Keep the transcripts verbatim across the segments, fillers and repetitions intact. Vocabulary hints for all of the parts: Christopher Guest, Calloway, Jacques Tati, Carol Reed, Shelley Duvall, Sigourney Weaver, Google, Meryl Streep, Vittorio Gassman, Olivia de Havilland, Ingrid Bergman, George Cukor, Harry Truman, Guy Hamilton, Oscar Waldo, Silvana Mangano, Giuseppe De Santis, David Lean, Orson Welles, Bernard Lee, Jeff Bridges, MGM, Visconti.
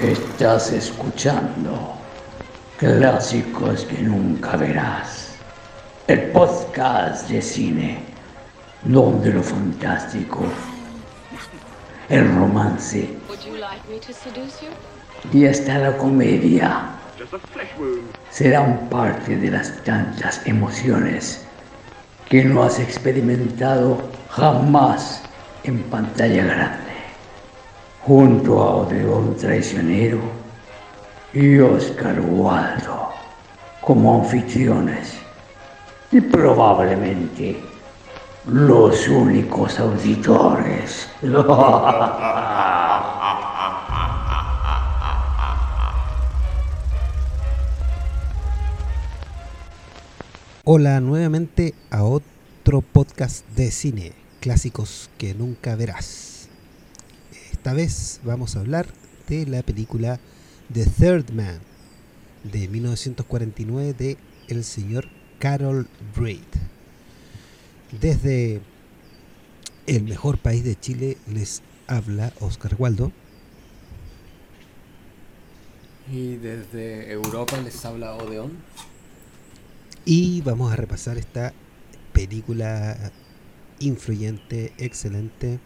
Estás escuchando Clásicos que nunca verás, el podcast de cine donde lo fantástico, el romance y hasta la comedia serán parte de las tantas emociones que no has experimentado jamás en pantalla grande. Junto a Odeón Traicionero y Oscar Waldo como anfitriones y probablemente los únicos auditores. Hola nuevamente a otro podcast de cine, clásicos que nunca verás. Esta vez vamos a hablar de la película The Third Man de mil novecientos cuarenta y nueve de el señor Carol Reed. Desde el mejor país de Chile les habla Oscar Waldo. Y desde Europa les habla Odeón. Y vamos a repasar esta película influyente, excelente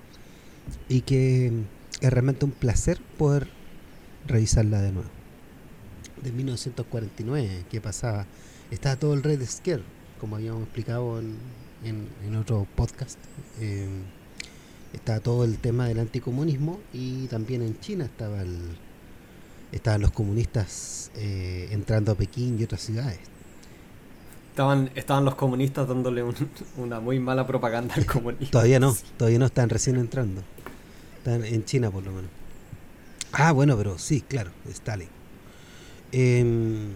y que es realmente un placer poder revisarla de nuevo. De mil novecientos cuarenta y nueve, ¿qué pasaba? Estaba todo el Red Scare, como habíamos explicado en, en, en otro podcast. Eh, estaba todo el tema del anticomunismo y también en China estaba el, estaban los comunistas eh, entrando a Pekín y otras ciudades. Estaban, estaban los comunistas dándole un, una muy mala propaganda al comunismo. Todavía no, todavía no, están recién entrando. En China por lo menos. Ah, bueno, pero sí, claro, Stalin. Eh,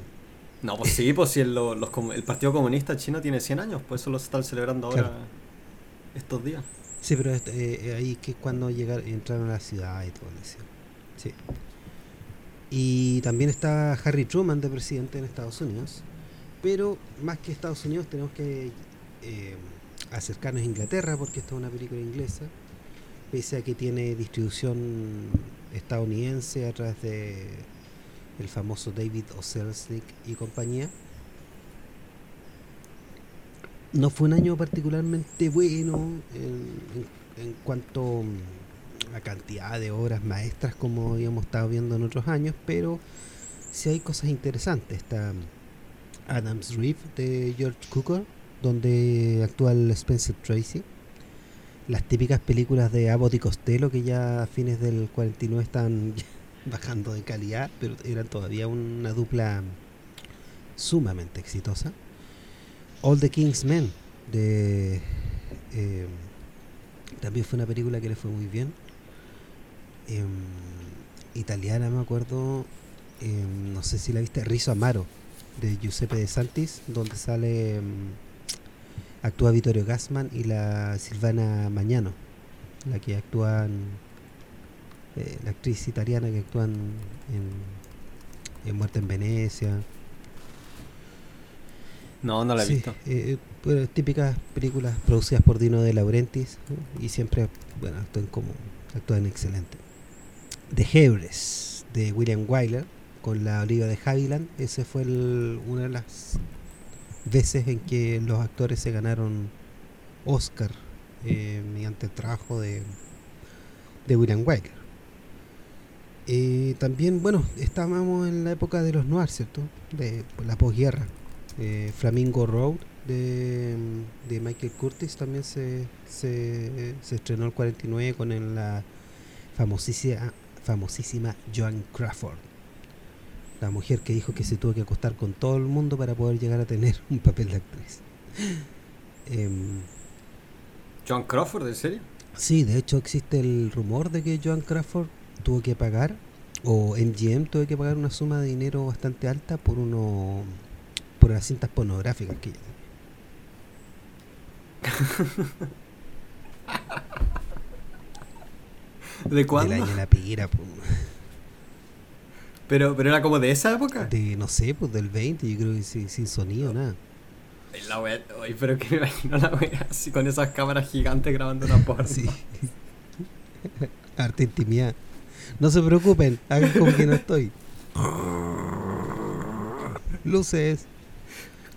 no, pues sí, pues sí, el, los, el Partido Comunista chino tiene cien años, pues eso lo están celebrando ahora, claro, estos días. Sí, pero eh, ahí es que cuando llegaron, entraron a la ciudad y todo eso. Sí. Y también está Harry Truman de presidente en Estados Unidos, pero más que Estados Unidos tenemos que eh, acercarnos a Inglaterra porque esta es una película inglesa, pese a que tiene distribución estadounidense a través de el famoso David O. Selznick y compañía. No fue un año particularmente bueno en, en, en cuanto a cantidad de obras maestras como habíamos estado viendo en otros años, pero sí hay cosas interesantes. Está Adam's Reef de George Cukor, donde actúa el Spencer Tracy. Las típicas películas de Abbott y Costello que ya a fines del cuarenta y nueve están bajando de calidad, pero eran todavía una dupla sumamente exitosa. All the King's Men de, eh, también fue una película que le fue muy bien. Eh, italiana, me acuerdo, eh, no sé si la viste, Riso Amaro de Giuseppe De Santis, donde sale... Eh, actúa Vittorio Gassman y la Silvana Mangano, la que actúan, eh, la actriz italiana que actúan en, en Muerte en Venecia. No, no la he sí, visto. Eh, bueno, típicas películas producidas por Dino de Laurentiis, ¿no? Y siempre, bueno, actúan como actúan excelente. The Hebrews de William Wyler con la Olivia de Havilland, ese fue el, una de las veces en que los actores se ganaron Oscar eh, mediante el trabajo de, de William Wyler. Eh, también, bueno, estábamos en la época de los noirs, ¿cierto? De la posguerra. Eh, Flamingo Road de, de Michael Curtis también se, se, se estrenó el cuarenta y nueve con el, la famosísima, famosísima Joan Crawford. La mujer que dijo que se tuvo que acostar con todo el mundo para poder llegar a tener un papel de actriz. eh, ¿Joan Crawford, en serio? Sí, de hecho existe el rumor de que Joan Crawford tuvo que pagar, o M G M tuvo que pagar una suma de dinero bastante alta por uno por las cintas pornográficas que ella tenía. ¿De cuándo? Del año La Pira, pues. Pero, pero era como de esa época. De, no sé, pues del veinte, yo creo que sin, sin sonido, nada. La wea, oye, pero que me imagino la wea así con esas cámaras gigantes grabando una porno. Sí. Harta intimidad. No se preocupen, hagan como que no estoy. Luces.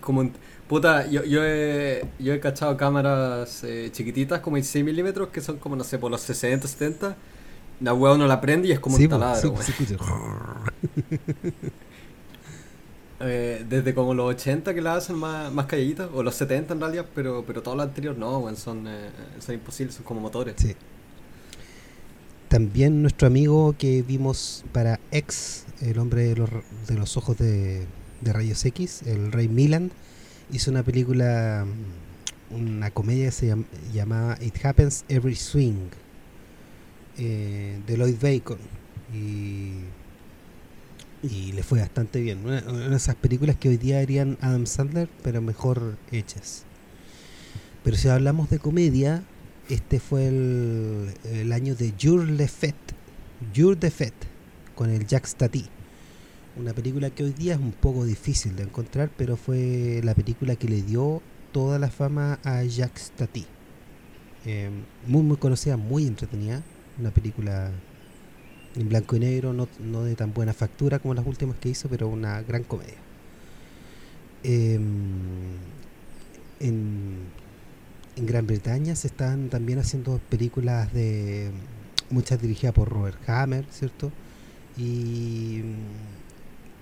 Como puta, yo, yo, he, yo he cachado cámaras eh, chiquititas, como en seis milímetros, que son como, no sé, por los sesenta, setenta. La hueá uno la prende y es como sí, un taladro. Sí, sí, eh, desde como los ochenta que la hacen más, más callitas, o los setenta en realidad, pero, pero todo lo anterior no, bueno, son, eh, son imposibles, son como motores. Sí. También nuestro amigo que vimos para X, el hombre de los, de los ojos de, de rayos X, el Ray Milland, hizo una película, una comedia que se llama, llamaba It Happens Every Swing, eh, de Lloyd Bacon, y, y le fue bastante bien. Una, una de esas películas que hoy día harían Adam Sandler, pero mejor hechas. Pero si hablamos de comedia, este fue el, el año de Jour de Fête, Jour de Fête, con el Jacques Tati. Una película que hoy día es un poco difícil de encontrar, pero fue la película que le dio toda la fama a Jacques Tati. Eh, muy muy conocida, muy entretenida. Una película en blanco y negro, no, no de tan buena factura como las últimas que hizo, pero una gran comedia. Eh, en, en Gran Bretaña se están también haciendo películas, de muchas dirigidas por Robert Hamer, ¿cierto? Y...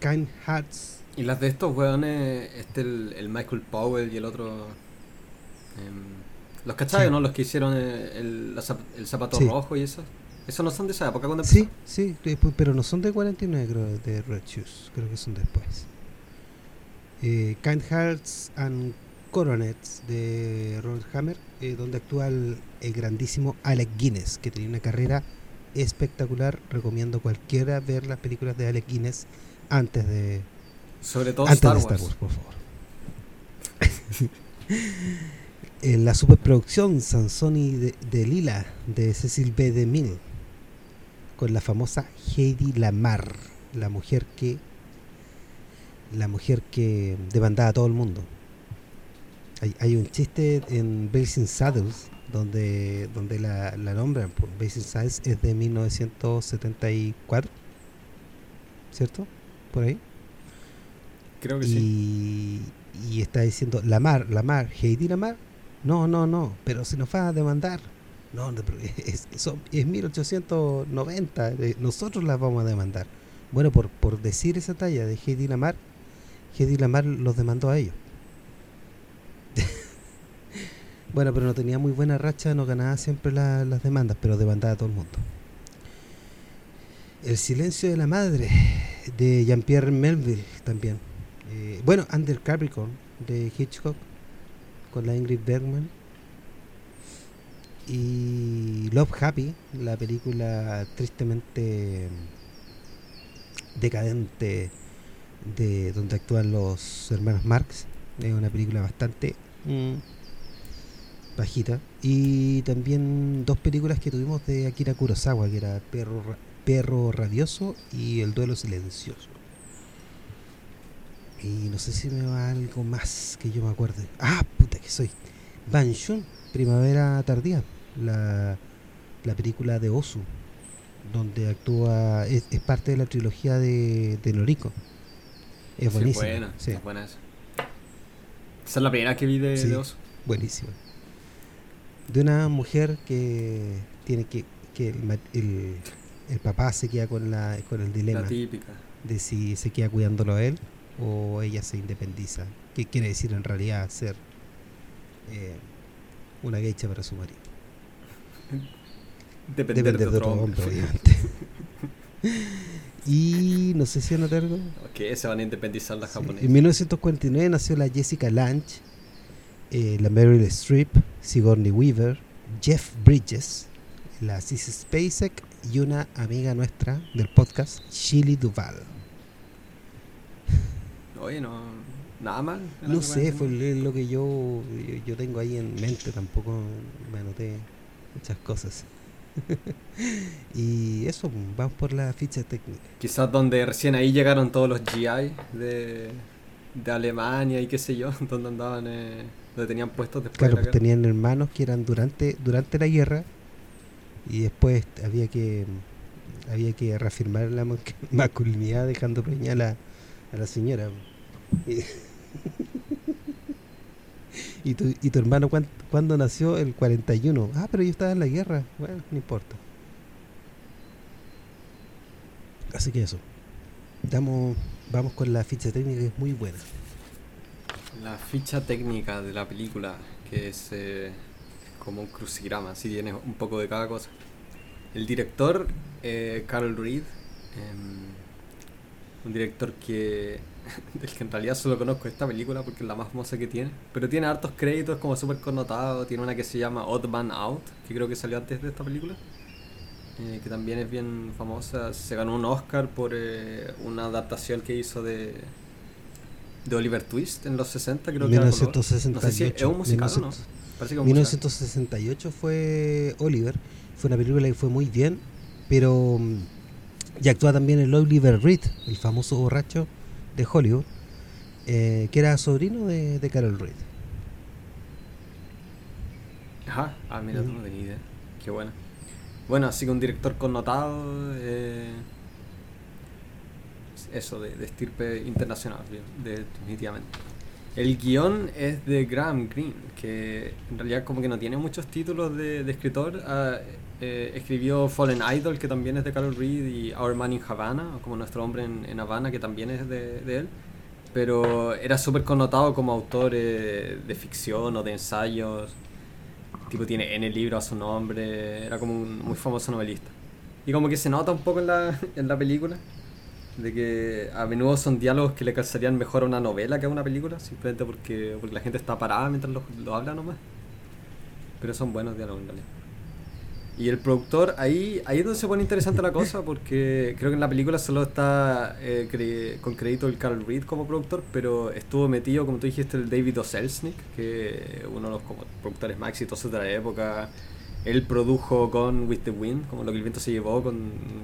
Kind Hearts. Y las de estos weones, este el, el Michael Powell y el otro, eh, los cachayos, sí, ¿no? Los que hicieron el, el, el zapato, sí, rojo y eso. Esos no son de esa época cuando empezó. Sí, sí, pero no son de cuarenta y nueve, creo, de Red Shoes, creo que son después. Eh, Kind Hearts and Coronets, de Robert Hamer, eh, donde actúa el, el grandísimo Alec Guinness, que tenía una carrera espectacular. Recomiendo a cualquiera ver las películas de Alec Guinness antes de, sobre todo, antes Star, de Star Wars. Wars, por favor. En la superproducción Sansón y de, de Lila, de Cecil B. DeMille, con la famosa Hedy Lamarr, la mujer que la mujer que demandaba a todo el mundo. Hay, hay un chiste en Blazing Saddles donde donde la, la nombran. Blazing Saddles es de mil novecientos setenta y cuatro, ¿cierto? Por ahí. Creo que y, sí. Y está diciendo, Lamarr, Lamarr, Hedy Lamarr. No, no, no, pero se nos va a demandar. No, es, son, es mil ochocientos noventa, nosotros las vamos a demandar. Bueno, por, por decir esa talla de Hedy Lamarr, Hedy Lamarr los demandó a ellos. Bueno, pero no tenía muy buena racha, no ganaba siempre la, las demandas, pero demandaba a todo el mundo. El silencio de la madre, de Jean-Pierre Melville también. Eh, bueno, Under Capricorn, de Hitchcock, con la Ingrid Bergman. Y Love Happy, la película tristemente decadente, de donde actúan los hermanos Marx. Es una película bastante mm, bajita. Y también dos películas que tuvimos de Akira Kurosawa, que era Perro Perro Rabioso y El Duelo Silencioso. Y no sé si me va algo más que yo me acuerde. Ah, puta que soy. Banshun, Primavera Tardía, la, la película de Ozu, donde actúa, es, es parte de la trilogía de, de Noriko. Es sí, buenísima. Buena, sí. Es buena esa. Esa es la primera que vi de, sí, de Ozu. Buenísima. De una mujer que tiene que, que el, el el papá se queda con la con el dilema de si se queda cuidándolo él o ella se independiza, que quiere decir en realidad ser eh, una geisha para su marido, depender, depender de otro hombre, obviamente. Y no sé si anoté algo que okay, se van a independizar las sí. japonesas. En mil novecientos cuarenta y nueve nació la Jessica Lange, eh, la Meryl Streep, Sigourney Weaver, Jeff Bridges, la Sissy Spacek y una amiga nuestra del podcast, Shelley Duvall. Oye, no, nada mal. No sé, fue lo que yo, yo yo tengo ahí en mente, tampoco me anoté muchas cosas. Y eso, vamos por la ficha técnica. Quizás donde recién ahí llegaron todos los G I de, de Alemania y qué sé yo, donde andaban, eh, donde tenían puestos después. Claro, de la guerra. Tenían hermanos que eran durante durante la guerra. Y después había que había que reafirmar la masculinidad dejando preñar a, a la señora. ¿Y tu, y tu hermano cuándo, cuándo nació? El cuarenta y uno. Ah, pero yo estaba en la guerra. Bueno, no importa. Así que eso. Damos, vamos con la ficha técnica, que es muy buena. La ficha técnica de la película, que es eh, como un crucigrama, así tiene un poco de cada cosa. El director, eh, Carol Reed, eh, un director que del que en realidad solo conozco esta película porque es la más famosa que tiene, pero tiene hartos créditos como súper connotado. Tiene una que se llama Odd Man Out, que creo que salió antes de esta película, eh, que también es bien famosa. Se ganó un Oscar por eh, una adaptación que hizo de de Oliver Twist en los sesenta, creo que era. mil novecientos sesenta y ocho. No sé si es un musical o no. Parece que un mil novecientos sesenta y ocho musical. Fue Oliver, fue una película que fue muy bien, pero y actúa también el Oliver Reed, el famoso borracho de Hollywood, eh, que era sobrino de, de Carol Reed. Ajá, ah, mira, mm. tú no tenía idea. Qué bueno. Bueno, así que un director connotado, eh, eso, de, de estirpe internacional, de, definitivamente. El guión es de Graham Greene, que en realidad como que no tiene muchos títulos de, de escritor. Ah, eh, escribió Fallen Idol, que también es de Carol Reed, y Our Man in Havana, como Nuestro Hombre en, en Habana, que también es de, de él, pero era súper connotado como autor eh, de ficción o de ensayos. El tipo tiene N libros a su nombre, era como un muy famoso novelista, y como que se nota un poco en la, en la película, de que a menudo son diálogos que le calzarían mejor a una novela que a una película, simplemente porque, porque la gente está parada mientras lo, lo habla nomás, pero son buenos diálogos en realidad. Y el productor, ahí, ahí es donde se pone interesante la cosa, porque creo que en la película solo está eh, cre- con crédito el Carol Reed como productor, pero estuvo metido, como tú dijiste, el David O. Selznick, que es uno de los como, productores más exitosos de la época. Él produjo con With the Wind, como Lo que el viento se llevó, con,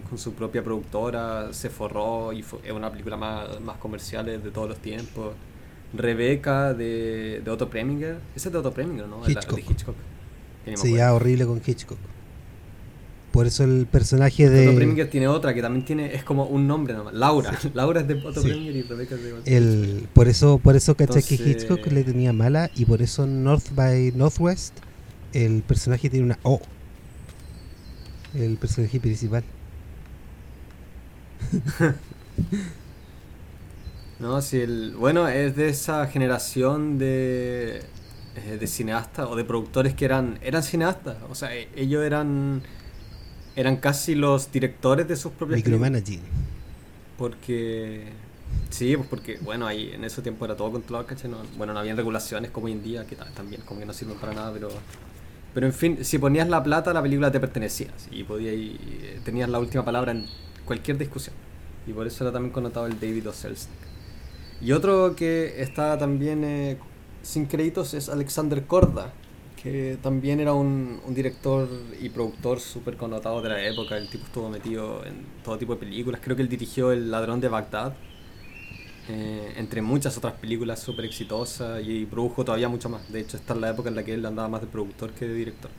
con su propia productora. Se forró y fue, es una película más, más comercial de todos los tiempos. Rebecca de, de Otto Preminger. Ese es de Otto Preminger, ¿no? Hitchcock. De Hitchcock. Sí, ya horrible con Hitchcock. Por eso el personaje de... Otto Preminger tiene otra que también tiene, es como un nombre nomás. Laura. Sí. Laura es de Otto sí. Preminger y Rebecca es de Otto Preminger. Por eso, por eso caché que Hitchcock le tenía mala, y por eso North by Northwest... el personaje tiene una O. El personaje principal. No, si el... Bueno, es de esa generación de... de cineastas o de productores que eran... eran cineastas. O sea, ellos eran... eran casi los directores de sus propias... micromanaging. Porque... sí, pues porque, bueno, ahí en ese tiempo era todo controlado, ¿cachai? No, bueno, no había regulaciones como hoy en día, que también como que no sirven para nada, pero... pero en fin, si ponías la plata, la película te pertenecía, y podías, y tenías la última palabra en cualquier discusión, y por eso era también connotado el David O. Selznick. Y otro que está también eh, sin créditos es Alexander Korda, que también era un, un director y productor súper connotado de la época. El tipo estuvo metido en todo tipo de películas. Creo que él dirigió El Ladrón de Bagdad, Eh, entre muchas otras películas súper exitosas, y produjo todavía mucho más. De hecho, esta es la época en la que él andaba más de productor que de director.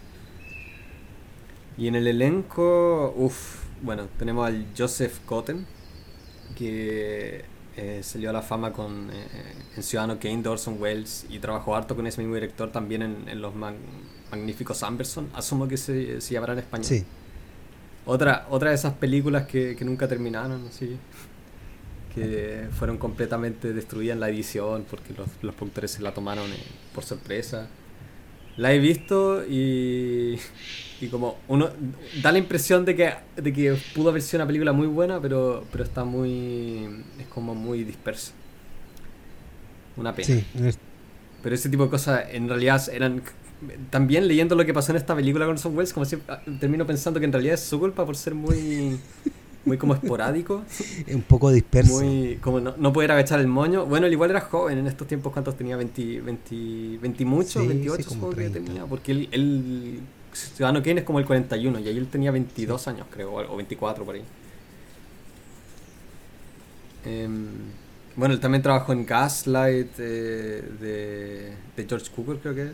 Y en el elenco, uff, bueno, tenemos al Joseph Cotten, que eh, salió a la fama con eh, en Ciudadano Kane de Orson Welles, y trabajó harto con ese mismo director también en, en Los man- Magníficos Amberson. Asumo que se, se llamará en español. Sí. Otra, otra de esas películas que, que nunca terminaron, así que fueron completamente destruidas en la edición porque los, los productores se la tomaron eh, por sorpresa. La he visto y, y como uno da la impresión de que, de que pudo haber sido una película muy buena, pero, pero está muy, es como muy disperso, una pena. Sí, es... pero ese tipo de cosas en realidad eran también, leyendo lo que pasó en esta película con Orson Welles, como siempre termino pensando que en realidad es su culpa por ser muy... muy como esporádico, un poco disperso, muy como no, no poder agachar el moño. Bueno, él igual era joven en estos tiempos. ¿Cuántos tenía? veinte, veinte, veinte muchos, sí, veintiocho, sí, como que tenía, porque él, él Ciudadano Kane es como el cuarenta y uno, y ahí él tenía veintidós sí. años, creo, o veinticuatro por ahí. Eh, bueno, él también trabajó en Gaslight eh, de, de George Cukor, creo que es,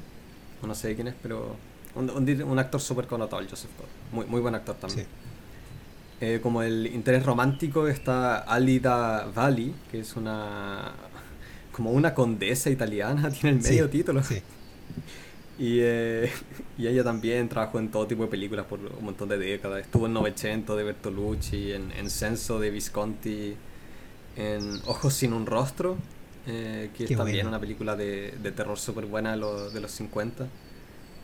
o no sé quién es, pero un, un, un actor súper connotado, el Joseph Cotten, muy, muy buen actor también. Sí. eh, como el interés romántico está Alida Valli, que es una como una condesa italiana, tiene el medio sí, título. Sí. Y, eh, y ella también trabajó en todo tipo de películas por un montón de décadas. Estuvo en Novecento de Bertolucci, en, en Censo de Visconti, en Ojos sin un rostro, eh, que Qué es también buena. Una película de, de terror súper buena de los, de los cincuenta.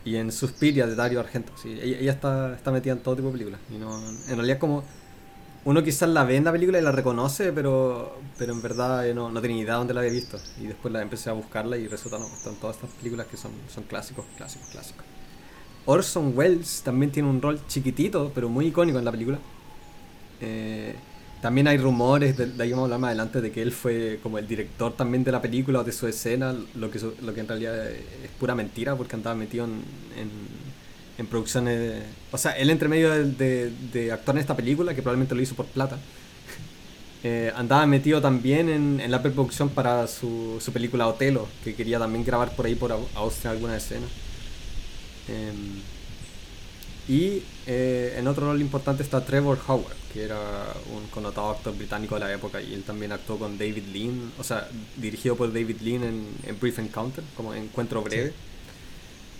Y en Suspiria de Dario Argento. Sí, ella ella está, está metida en todo tipo de películas. Y no, en realidad como uno quizás la ve en la película y la reconoce, pero, pero en verdad eh, no, no tenía ni idea dónde la había visto. Y después la empecé a buscarla y resulta no, están todas estas películas que son, son clásicos, clásicos, clásicos. Orson Welles también tiene un rol chiquitito, pero muy icónico en la película. Eh, también hay rumores, de, de ahí vamos a hablar más adelante, de que él fue como el director también de la película o de su escena, lo que, lo que en realidad es pura mentira porque andaba metido en... en en producciones, o sea, él entre medio de, de, de actuar en esta película, que probablemente lo hizo por plata, eh, andaba metido también en, en la preproducción para su, su película Otelo, que quería también grabar por ahí por Austria alguna escena. Eh, y eh, en otro rol importante está Trevor Howard, que era un connotado actor británico de la época, y él también actuó con David Lean, o sea, dirigido por David Lean en, en Brief Encounter, como Encuentro Breve. Sí.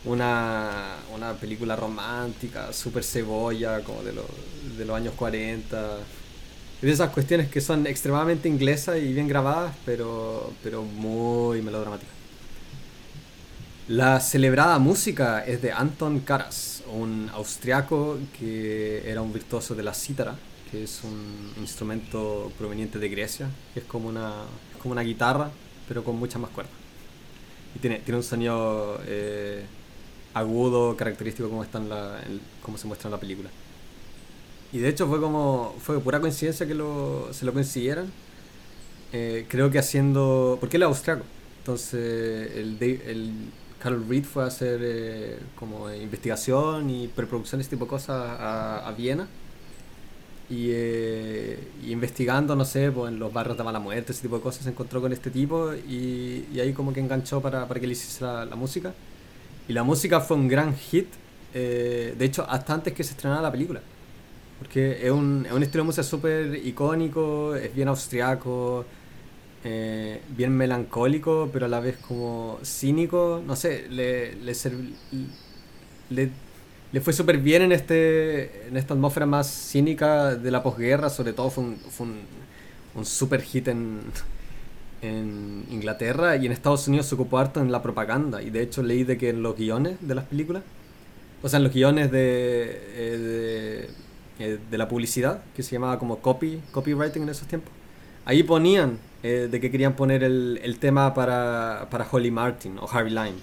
Una, una película romántica, super cebolla, como de, lo, de los años cuarenta. De esas cuestiones que son extremadamente inglesas y bien grabadas, pero, pero muy melodramáticas. La celebrada música es de Anton Karas, un austriaco que era un virtuoso de la cítara, que es un instrumento proveniente de Grecia, que es como una, es como una guitarra, pero con muchas más cuerdas. Y tiene, tiene un sonido... Eh, agudo, característico como está en la, en, como se muestra en la película. Y de hecho fue como fue pura coincidencia que lo, se lo consiguieran, eh, creo que haciendo, porque él es austriaco, entonces el, el Carol Reed fue a hacer eh, como investigación y preproducción, ese tipo de cosas a, a Viena, y, eh, y investigando, no sé, pues en los barrios de mala muerte, ese tipo de cosas, se encontró con este tipo y, y ahí como que enganchó para, para que le hiciese la, la música. Y la música fue un gran hit, eh, de hecho hasta antes que se estrenara la película, porque es un, es un estilo de música súper icónico, es bien austriaco, eh, bien melancólico, pero a la vez como cínico, no sé, le, le, serv, le, le fue súper bien en, este, en esta atmósfera más cínica de la posguerra. Sobre todo fue un, fue un, un súper hit en... en Inglaterra, y en Estados Unidos se ocupó harto en la propaganda. Y de hecho leí de que en los guiones de las películas, o sea en los guiones de de, de la publicidad, que se llamaba como copy copywriting en esos tiempos, ahí ponían eh, de que querían poner el, el tema para, para Holly Martin o Harvey Lime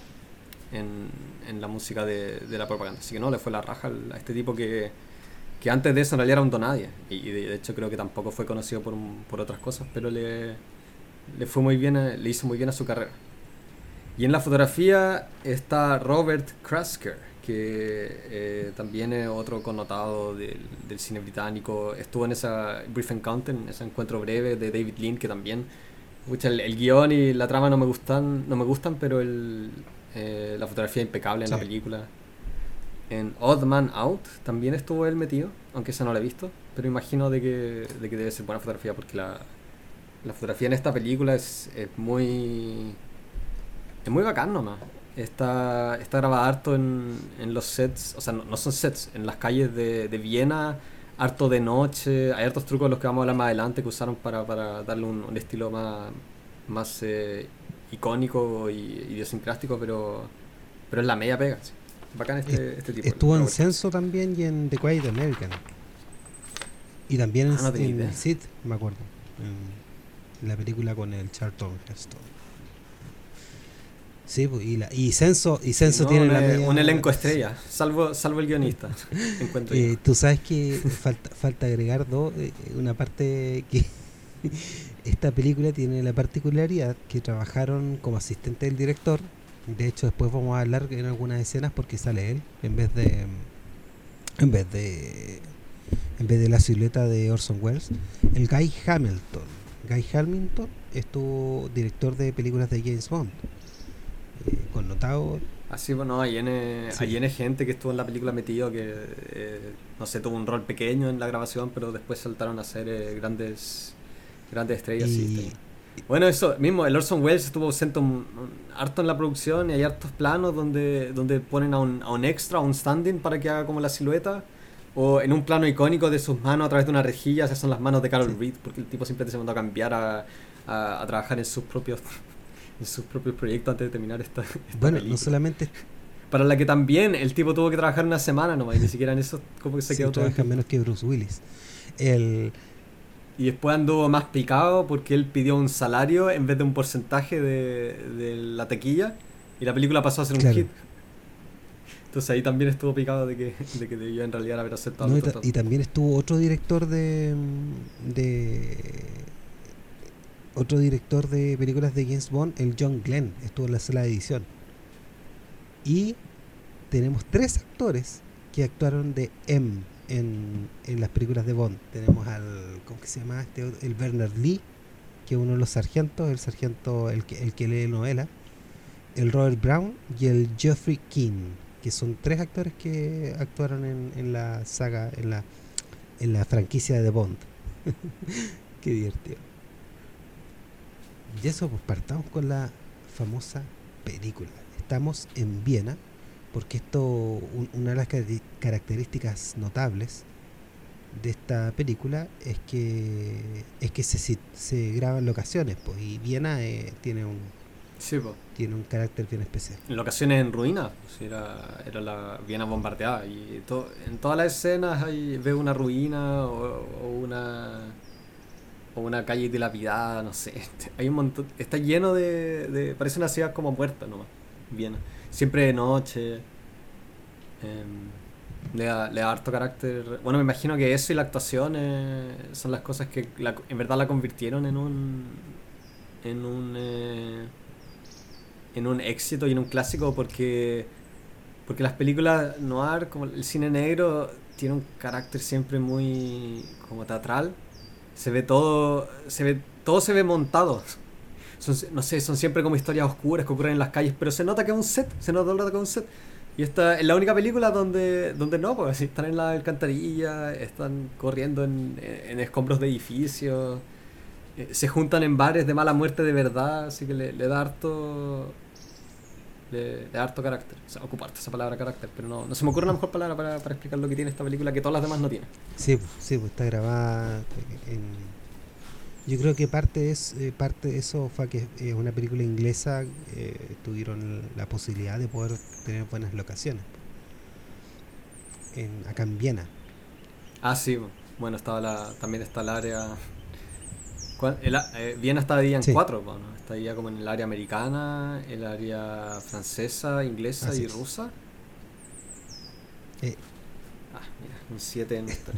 en, en la música de, de la propaganda. Así que no, le fue la raja a este tipo que, que antes de eso en realidad era un donadie, y, y de hecho creo que tampoco fue conocido por, por otras cosas, pero le Le fue muy bien, a, le hizo muy bien a su carrera. Y en la fotografía está Robert Krasker, que eh, también es otro connotado del, del cine británico. Estuvo en esa Brief Encounter, en ese encuentro breve de David Lean, que también mucha, el, el guión y la trama no me gustan, no me gustan, pero el, eh, la fotografía impecable en sí. La película. En Odd Man Out también estuvo él metido, aunque esa no la he visto, pero imagino de que, de que debe ser buena fotografía, porque la La fotografía en esta película es, es muy... Es muy bacán nomás. Está, está grabada harto en, en los sets. O sea, no, no son sets. En las calles de, de Viena. Harto de noche. Hay hartos trucos de los que vamos a hablar más adelante que usaron para, para darle un, un estilo más, más eh, icónico y idiosincrático. Pero, pero es la media pega. Sí. Bacán este, este tipo. Estuvo en Censo también y en The Quiet American. Y también ah, en, no en Sid, me acuerdo. Mm. La película con el Charlton Heston. Sí, y, la, y Censo, y Censo no, tiene me, la media, un elenco estrella, salvo salvo el guionista. eh, Tú sabes que falta, falta agregar dos, eh, una parte que esta película tiene la particularidad que trabajaron como asistente del director. De hecho, después vamos a hablar en algunas escenas porque sale él en vez de en vez de en vez de la silueta de Orson Welles, el Guy Hamilton. Guy Hamilton estuvo director de películas de James Bond, eh, connotado. Así, bueno, ahí viene, sí. Ahí viene gente que estuvo en la película metido que eh, no sé, tuvo un rol pequeño en la grabación, pero después saltaron a ser eh, grandes grandes estrellas. Y... Y bueno, eso mismo, el Orson Welles estuvo ausente un, un, harto en la producción, y hay hartos planos donde, donde ponen a un, a un extra, a un standing, para que haga como la silueta, o en un plano icónico de sus manos a través de una rejilla, esas son las manos de Carol Reed, porque el tipo simplemente se mandó a cambiar a, a, a trabajar en sus propios en sus propios proyectos antes de terminar esta, esta bueno, película. No solamente... Para la que también el tipo tuvo que trabajar una semana nomás, y ni siquiera en eso como que se sí, quedó todo. Trabaja menos que Bruce Willis. El... Y después anduvo más picado porque él pidió un salario en vez de un porcentaje de, de la tequilla, y la película pasó a ser claro. un hit. Entonces ahí también estuvo picado de que, de que debió en realidad haber aceptado. No, y, ta- y también estuvo otro director de... de otro director de películas de James Bond, el John Glenn, estuvo en la sala de edición. Y tenemos tres actores que actuaron de M en, en las películas de Bond. Tenemos al, ¿cómo que se llama? Este, el Bernard Lee, que es uno de los sargentos, el sargento, el que, el que lee novela, el Robert Brown y el Geoffrey King, que son tres actores que actuaron en, en la saga, en la, en la franquicia de Bond. Qué divertido. Y eso, pues partamos con la famosa película. Estamos en Viena, porque esto, un, una de las características notables de esta película es que es que se se graban locaciones, pues, y Viena eh, tiene un sí, pues. tiene un carácter bien especial. Locaciones en ruinas, pues era era la Viena bombardeada, y to, en todas las escenas hay veo una ruina o, o una o una calle dilapidada, no sé, hay un montón, está lleno de, de parece una ciudad como muerta nomás. Bien, siempre de noche, eh, le, da, le da harto carácter. Bueno, me imagino que eso y la actuación eh, son las cosas que la, en verdad la convirtieron en un en un eh, en un éxito y en un clásico, porque porque las películas noir, como el cine negro, tiene un carácter siempre muy como teatral. Se ve todo, se ve todo se ve montado. Son, no sé, son siempre como historias oscuras que ocurren en las calles, pero se nota que es un set, se nota todo el rato que es un set. Y esta es la única película donde, donde no, porque si están en la alcantarilla, están corriendo en, en escombros de edificios, eh, se juntan en bares de mala muerte de verdad, así que le, le da harto le, le da harto carácter. O sea, ocuparte esa palabra carácter, pero no, no se me ocurre una mejor palabra para, para explicar lo que tiene esta película que todas las demás no tienen. Sí, sí, pues está grabada en... Yo creo que parte es eh, parte de eso fue que es eh, una película inglesa, eh, tuvieron la posibilidad de poder tener buenas locaciones en, acá en Viena. Ah, sí, bueno, estaba la, también está el área el, eh, Viena está dividida en sí. cuatro, bueno, está dividida como en el área americana, el área francesa, inglesa Así y es. rusa. Eh. Ah, mira, un siete en esto.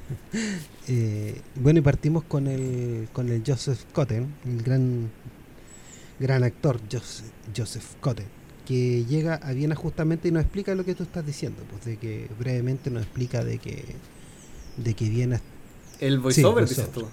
eh, Bueno, y partimos con el con el Joseph Cotten, el gran gran actor Joseph, Joseph Cotten, que llega a Viena justamente y nos explica lo que tú estás diciendo, pues de que brevemente nos explica de que de que Viena el voiceover, sí, dices tú.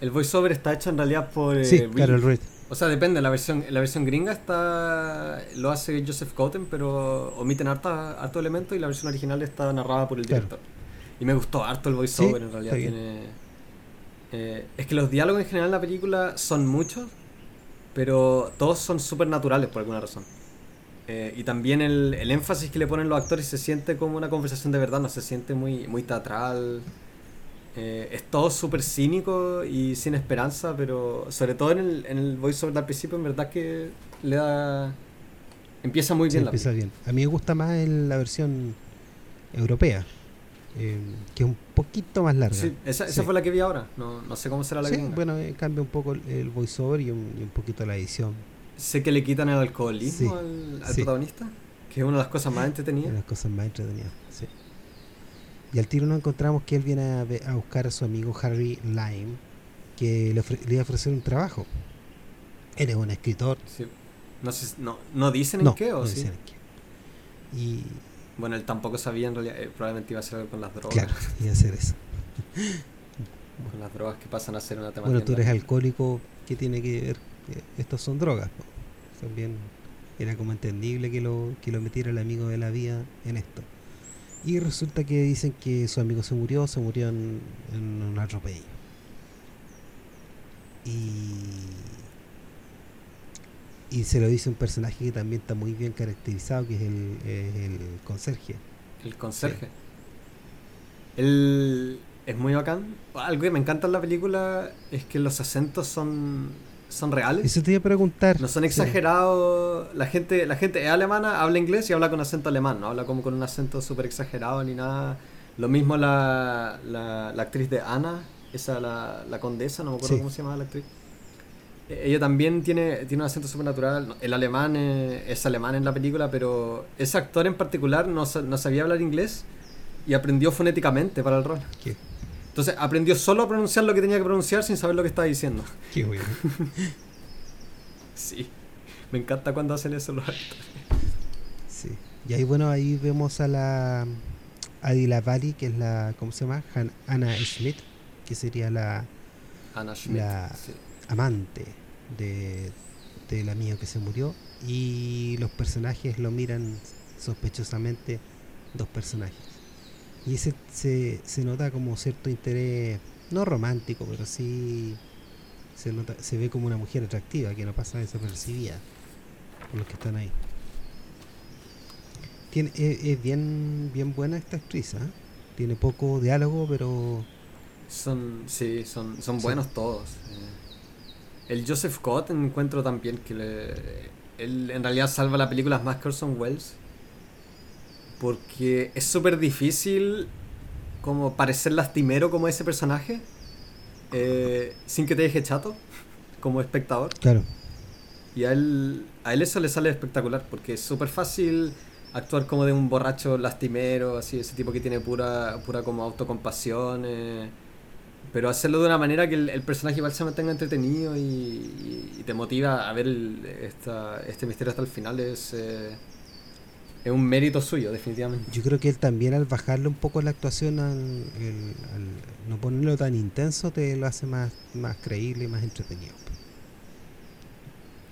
El voiceover está hecho en realidad por eh, sí, Carol Reed. O sea, depende, la versión la versión gringa está lo hace Joseph Cotten, pero omiten harto, harto elemento, y la versión original está narrada por el director. Claro. Y me gustó harto el voiceover, sí, en realidad. Tiene, eh, es que los diálogos en general en la película son muchos, pero todos son súper naturales por alguna razón. Eh, y también el, el énfasis que le ponen los actores se siente como una conversación de verdad, no se siente muy, muy teatral. Eh, es todo súper cínico y sin esperanza, pero sobre todo en el, en el voiceover al principio, en verdad que le da. Empieza muy bien. Sí, la empieza bien. A mí me gusta más el, la versión europea, eh, que es un poquito más larga. Sí, esa, esa sí. fue la que vi ahora. No, no sé cómo será la sí, que venga. Bueno, eh, cambia un poco el, el voiceover y un, y un poquito la edición. Sé que le quitan el alcoholismo sí, al, al sí. protagonista, que es una de las cosas más entretenidas. Una de las cosas más entretenidas, sí. Y al tiro nos encontramos que él viene a, be- a buscar a su amigo Harry Lime, que le, ofre- le iba a ofrecer un trabajo. Él es un escritor. Sí. No, sé, no, ¿no dicen no, en qué? ¿O no sí? dicen en qué. Y... Bueno, él tampoco sabía en realidad. Eh, probablemente iba a hacer algo con las drogas. Claro, iba a hacer eso. Con las drogas que pasan a ser una temática. Bueno, tú eres alcohólico, ¿qué tiene que ver? Estos son drogas. También era como entendible que lo, que lo metiera el amigo de la vía en esto. y resulta que dicen que su amigo se murió, se murió en, en un atropello. Y, y se lo dice un personaje que también está muy bien caracterizado, que es el, el, el conserje. El conserje. Sí. El, es muy bacán. Algo que me encanta en la película es que los acentos son... son reales. Eso te iba a preguntar. No son exagerados. Sí. La gente, la gente es alemana, habla inglés y habla con acento alemán. No habla como con un acento súper exagerado ni nada. Lo mismo la, la, la actriz de Ana, esa la, la condesa, no me acuerdo sí. cómo se llamaba la actriz. Ella también tiene, tiene un acento súper natural. El alemán es, es alemán en la película, pero ese actor en particular no, no sabía hablar inglés y aprendió fonéticamente para el rol. ¿Qué? Entonces aprendió solo a pronunciar lo que tenía que pronunciar sin saber lo que estaba diciendo. Qué bueno. Sí, me encanta cuando hacen eso los actores. Sí. Y ahí bueno, ahí vemos a la Alida Valli, que es la, ¿cómo se llama? Han, Anna Schmidt, que sería la Anna Schmidt, la sí. amante de del amigo que se murió, y los personajes lo miran sospechosamente dos personajes. Y ese se, se nota como cierto interés, no romántico, pero sí se nota, se ve como una mujer atractiva que no pasa desapercibida por los que están ahí. Tiene, es, es bien bien buena esta actriz, ¿eh? Tiene poco diálogo, pero son sí son son buenos sí. todos. El Joseph Cotten encuentro también que le, él en realidad salva la película más que Orson Welles. Porque es súper difícil como parecer lastimero como ese personaje eh, sin que te deje chato como espectador. Claro. Y a él, a él eso le sale espectacular porque es súper fácil actuar como de un borracho lastimero, así, ese tipo que tiene pura pura como autocompasión. Eh, pero hacerlo de una manera que el, el personaje igual se mantenga entretenido y, y, y te motiva a ver el, esta, este misterio hasta el final es... Eh, es un mérito suyo, definitivamente. Yo creo que él también, al bajarle un poco la actuación, al, el, al no ponerlo tan intenso, te lo hace más, más creíble y más entretenido.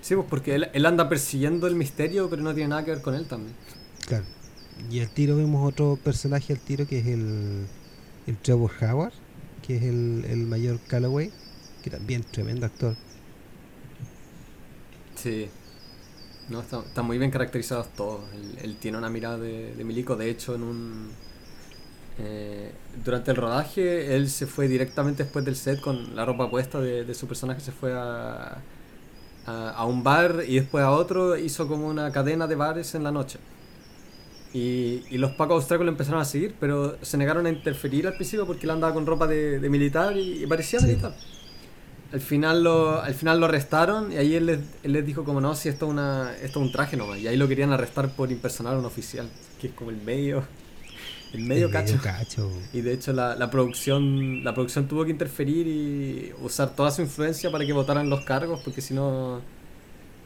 Sí, pues porque él, él anda persiguiendo el misterio, pero no tiene nada que ver con él también. Claro. Y al tiro vemos otro personaje al tiro, que es el, el Trevor Howard, que es el, el mayor Calloway, que también es tremendo actor. Sí. No, están está muy bien caracterizados todos. Él, él tiene una mirada de, de milico. De hecho, en un eh, durante el rodaje, él se fue directamente después del set con la ropa puesta de, de su personaje. Se fue a, a, a un bar y después a otro. Hizo como una cadena de bares en la noche. Y, y los pacos austracos lo empezaron a seguir, pero se negaron a interferir al principio porque él andaba con ropa de, de militar y, y parecía sí. militar. Al final lo al final lo arrestaron y ahí él les, él les dijo como no, si esto es una esto es un traje nomás, y ahí lo querían arrestar por impersonar a un oficial, que es como el medio el medio, el cacho. medio cacho. Y de hecho la, la producción la producción tuvo que interferir y usar toda su influencia para que votaran los cargos, porque si no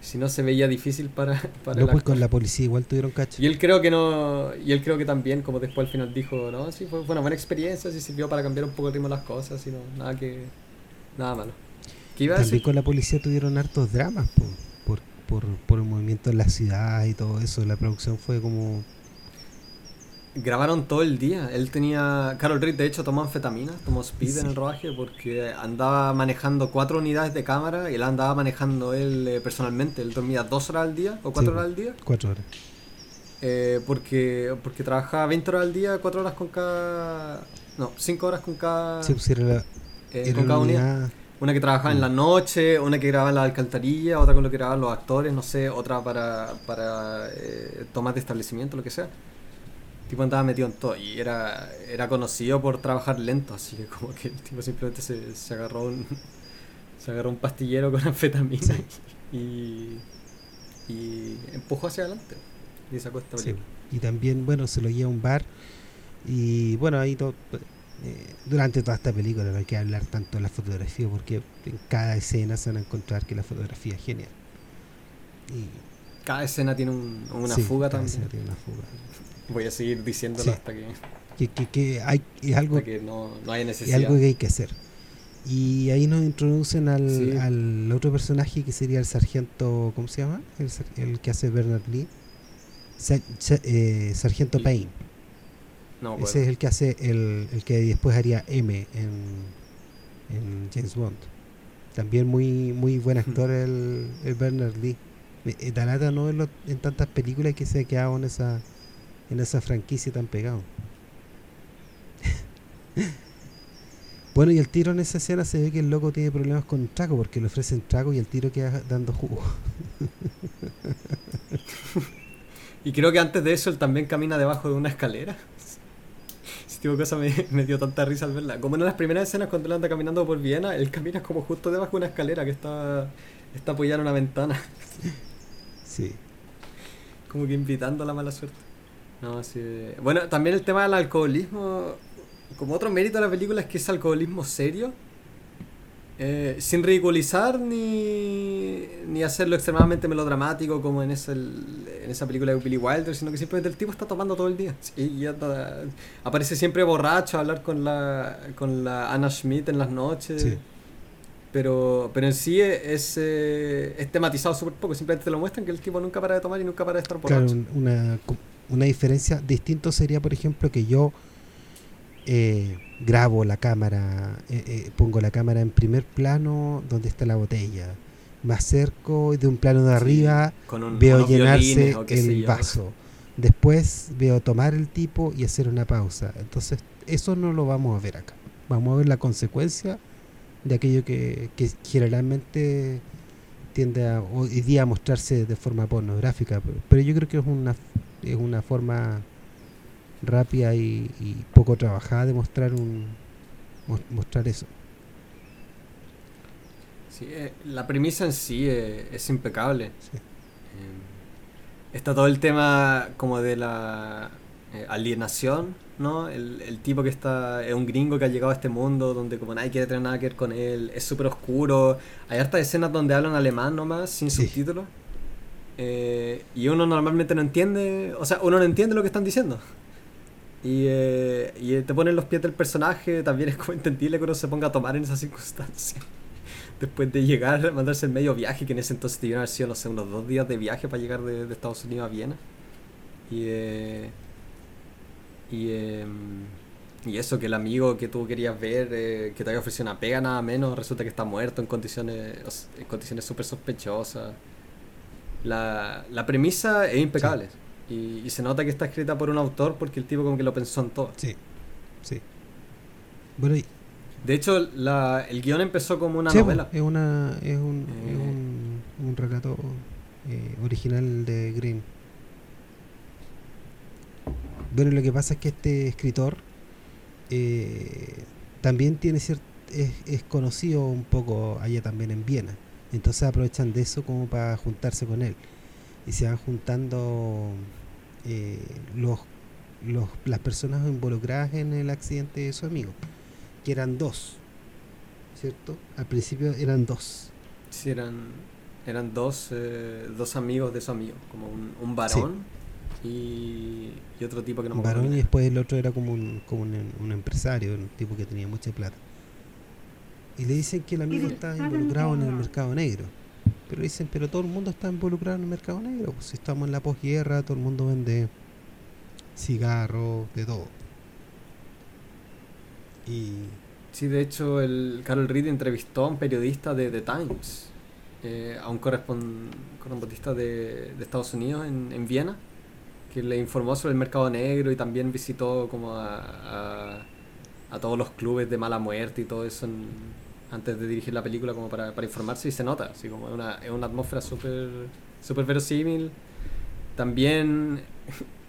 si no se veía difícil para, para no, pues con la policía igual tuvieron cacho. Y él creo que no y él creo que también, como después al final dijo, no, sí fue, fue una buena experiencia, sí sirvió para cambiar un poco el ritmo de las cosas, sino nada que nada malo. También con la policía tuvieron hartos dramas por, por, por, por el movimiento en la ciudad y todo eso. La producción fue como... Grabaron todo el día. Él tenía... Carol Reed, de hecho, tomó anfetaminas, tomó speed sí. en el rodaje, porque andaba manejando cuatro unidades de cámara y la andaba manejando él eh, personalmente. Él dormía dos horas al día o cuatro sí, horas al día. Cuatro horas. Eh, porque, porque trabajaba veinte horas al día, cuatro horas con cada... No, cinco horas con cada... Sí, pues era la, eh, era con cada unidad. unidad. Una que trabajaba en la noche, una que grababa en la alcantarilla, otra con lo que grababan los actores, no sé, otra para, para eh, tomas de establecimiento, lo que sea. El tipo andaba metido en todo y era era conocido por trabajar lento, así que como que el tipo simplemente se, se agarró un se agarró un pastillero con anfetamina sí. y, y empujó hacia adelante y sacó esta película. Sí. Y también, bueno, se lo lleva a un bar y bueno, ahí todo... Durante toda esta película no hay que hablar tanto de la fotografía, porque en cada escena se van a encontrar que la fotografía es genial y cada escena tiene un, una sí, fuga también tiene una fuga. Voy a seguir diciéndolo sí. hasta que, que, que, que hay, es algo que no, no hay necesidad, es algo que hay que hacer. Y ahí nos introducen al, sí. al otro personaje, que sería el sargento, ¿cómo se llama? el, el que hace Bernard Lee, Sar, eh, sargento Payne. No, bueno. Ese es el que hace el, el que después haría M en, en James Bond. También muy muy buen actor el, el Bernard Lee. Da lata no verlo en tantas películas que se ha quedado en esa, en esa franquicia tan pegado. Bueno, y el tiro en esa escena se ve que el loco tiene problemas con trago, porque le ofrecen trago y el tiro queda dando jugo. Y creo que antes de eso él también camina debajo de una escalera. Ese tipo de cosas me, me dio tanta risa al verla. Como en las primeras escenas cuando él anda caminando por Viena, él camina como justo debajo de una escalera que está, está apoyada en una ventana. Sí. Como que invitando a la mala suerte. No, sí. Bueno, también el tema del alcoholismo... Como otro mérito de la película es que es alcoholismo serio, eh, sin ridiculizar ni, ni hacerlo extremadamente melodramático como en, ese, en esa película de Billy Wilder, sino que simplemente el tipo está tomando todo el día, sí, y anda, aparece siempre borracho a hablar con la, con la Anna Schmidt en las noches, sí. pero, pero en sí es, es, es tematizado súper poco, simplemente te lo muestran que el tipo nunca para de tomar y nunca para de estar borracho. Claro, una, una diferencia distinta sería, por ejemplo, que yo Eh, grabo la cámara, eh, eh, pongo la cámara en primer plano donde está la botella, me acerco y de un plano de arriba sí, un, veo llenarse el vaso, después veo tomar el tipo y hacer una pausa. Entonces eso no lo vamos a ver acá, vamos a ver la consecuencia de aquello que, que generalmente tiende a, hoy día a mostrarse de forma pornográfica, pero, pero yo creo que es una, es una forma rápida y, y poco trabajada de mostrar un mostrar eso. Sí, eh, la premisa en sí eh, es impecable. Sí. Eh, está todo el tema como de la eh, alienación, ¿no? El, el tipo que está es un gringo que ha llegado a este mundo donde como nadie quiere tener nada que ver con él, es súper oscuro, hay hartas escenas donde hablan alemán nomás, sin sí. subtítulos, eh, y uno normalmente no entiende, o sea, uno no entiende lo que están diciendo. Y, eh, y te ponen los pies del personaje. También es como entendible que uno se ponga a tomar en esas circunstancias. Después de llegar, mandarse el medio viaje, que en ese entonces debieron haber sido, no sé, unos dos días de viaje para llegar de, de Estados Unidos a Viena. Y eh, y, eh, y eso, que el amigo que tú querías ver, eh, que te había ofrecido una pega nada menos, resulta que está muerto en condiciones en condiciones súper sospechosas. La, la premisa es impecable. Sí. Y, y se nota que está escrita por un autor porque el tipo como que lo pensó en todo. Sí, sí. Bueno, y de hecho, la, el guión empezó como una sí, novela. Es, una, es, un, eh. es un, un relato eh, original de Green. Bueno, lo que pasa es que este escritor eh, también tiene cierto, es, es conocido un poco allá también en Viena. Entonces aprovechan de eso como para juntarse con él. Y se van juntando eh, los, los las personas involucradas en el accidente de su amigo, que eran dos, ¿cierto? Al principio eran dos. Sí, eran, eran dos, eh, dos amigos de su amigo, como un, un varón sí. y, y otro tipo que no me acuerdo. Un varón y después el otro era como, un, como un, un empresario, un tipo que tenía mucha plata. Y le dicen que el amigo está involucrado en el mercado negro. Pero dicen, pero todo el mundo está involucrado en el mercado negro, pues estamos en la posguerra, todo el mundo vende cigarros, de todo. Y sí, de hecho, el Carol Reed entrevistó a un periodista de The Times, eh, a un correspondista de, de Estados Unidos en, en Viena, que le informó sobre el mercado negro y también visitó como a, a, a todos los clubes de mala muerte y todo eso en... antes de dirigir la película, como para, para informarse, y se nota, así como es una, es una atmósfera súper súper verosímil. También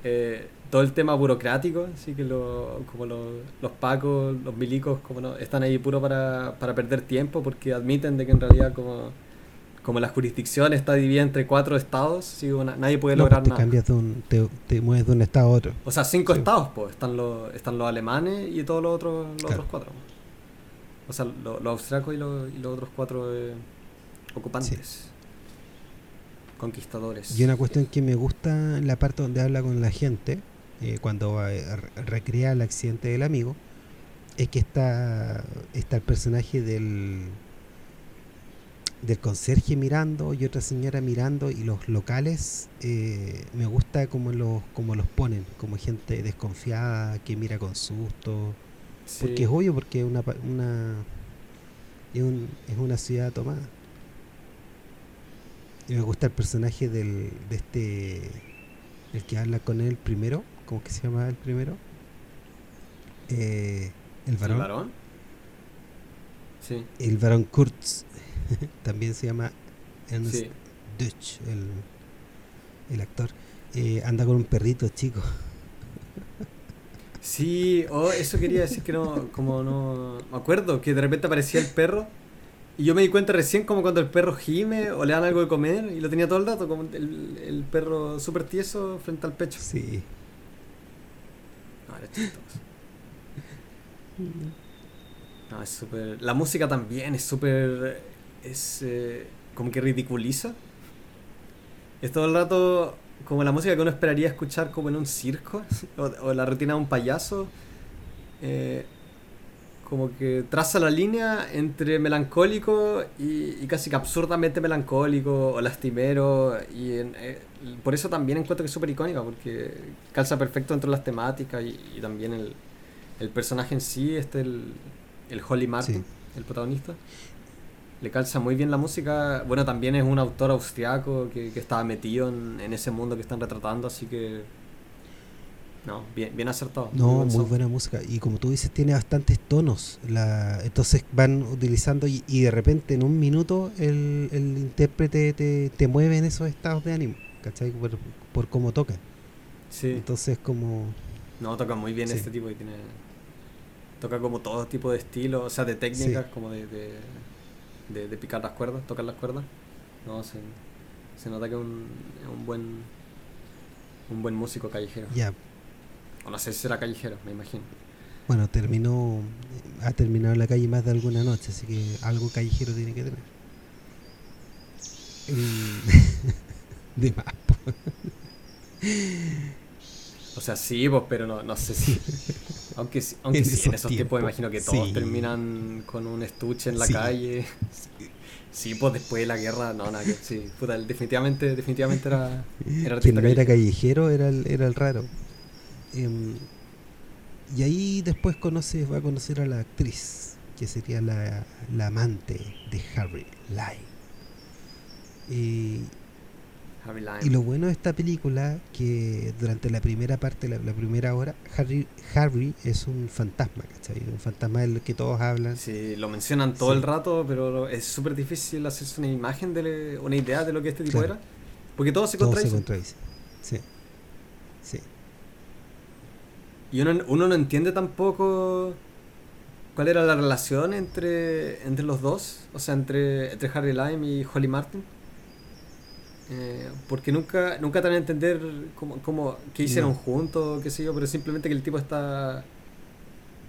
eh, todo el tema burocrático, así que lo, como lo, los pacos, los milicos, como no, están ahí puro para, para perder tiempo, porque admiten de que en realidad como, como la jurisdicción está dividida entre cuatro estados, así como na, nadie puede no, lograr te nada. Cambias de un, te, te mueves de un estado a otro. O sea, cinco sí. estados, pues, están los, están los alemanes y todos los otros, los claro. otros cuatro. O sea, los lo austriacos y, lo, y los otros cuatro eh, ocupantes. Sí. Conquistadores. Y una cuestión que me gusta, la parte donde habla con la gente, eh, cuando va a recrear el accidente del amigo, es que está, está el personaje del del conserje mirando y otra señora mirando, y los locales, eh, me gusta como los, como los ponen, como gente desconfiada que mira con susto, sí. Porque es obvio, porque es una, una, es, un, es una ciudad tomada. Y me gusta el personaje del, de este, el que habla con él primero, ¿cómo que se llama el primero? Eh, el varón. ¿El varón? Sí. El varón Kurtz. También se llama Ernst, sí. Dutch, el, el actor. Eh, anda con un perrito chico. Sí, oh, eso quería decir que no, como no me acuerdo, que de repente aparecía el perro y yo me di cuenta recién, como cuando el perro gime o le dan algo de comer, y lo tenía todo el rato, como el, el perro súper tieso frente al pecho. Sí. No, era chistoso. No, es súper... La música también es súper... es eh, como que ridiculiza, es todo el rato como la música que uno esperaría escuchar como en un circo o, o la rutina de un payaso, eh, como que traza la línea entre melancólico y, y casi que absurdamente melancólico o lastimero, y en, eh, por eso también encuentro que es súper icónica, porque calza perfecto dentro de las temáticas y, y también el, el personaje en sí, este el, el Holly Martin, sí. El protagonista le calza muy bien la música. Bueno, también es un autor austriaco que, que estaba metido en, en ese mundo que están retratando, así que no, bien, bien acertado. No, muy buena música, y como tú dices, tiene bastantes tonos, la, entonces van utilizando y, y de repente en un minuto el, el intérprete te, te mueve en esos estados de ánimo, ¿cachai? Por, por cómo toca. Sí. Entonces como... No, toca muy bien, sí. Este tipo que tiene... Toca como todo tipo de estilo, o sea, de técnicas, sí. Como de... de... De, de picar las cuerdas, tocar las cuerdas. No, se, se nota que es un, un buen un buen músico callejero. Ya. Yeah. O no sé si será callejero, me imagino. Bueno, terminó ha terminado en la calle más de alguna noche, así que algo callejero tiene que tener. De más. O sea, sí, vos, pero no, no sé si... Aunque, aunque en, sí, esos en esos tiempos, tiempos imagino que todos sí. Terminan con un estuche en la sí. Calle. Sí, pues después de la guerra, no, nada que... Sí, puta, definitivamente, definitivamente era, era artista. Quien no era callejero era el, era el raro. Eh, y ahí después conoce, va a conocer a la actriz, que sería la, la amante de Harry Lime. Y... Y lo bueno de esta película, que durante la primera parte, la, la primera hora, Harry Harry es un fantasma, ¿cachai? Un fantasma del que todos hablan. Sí, lo mencionan todo sí. El rato, pero es súper difícil hacerse una imagen, de una idea de lo que este tipo claro. Era. Porque todo se contradice. Todo se contradice, sí. Sí. Y uno, uno no entiende tampoco cuál era la relación entre, entre los dos, o sea, entre, entre Harry Lime y Holly Martin. Eh, porque nunca nunca te van a entender cómo, cómo, qué hicieron no. Juntos, qué sé yo, pero simplemente que el tipo está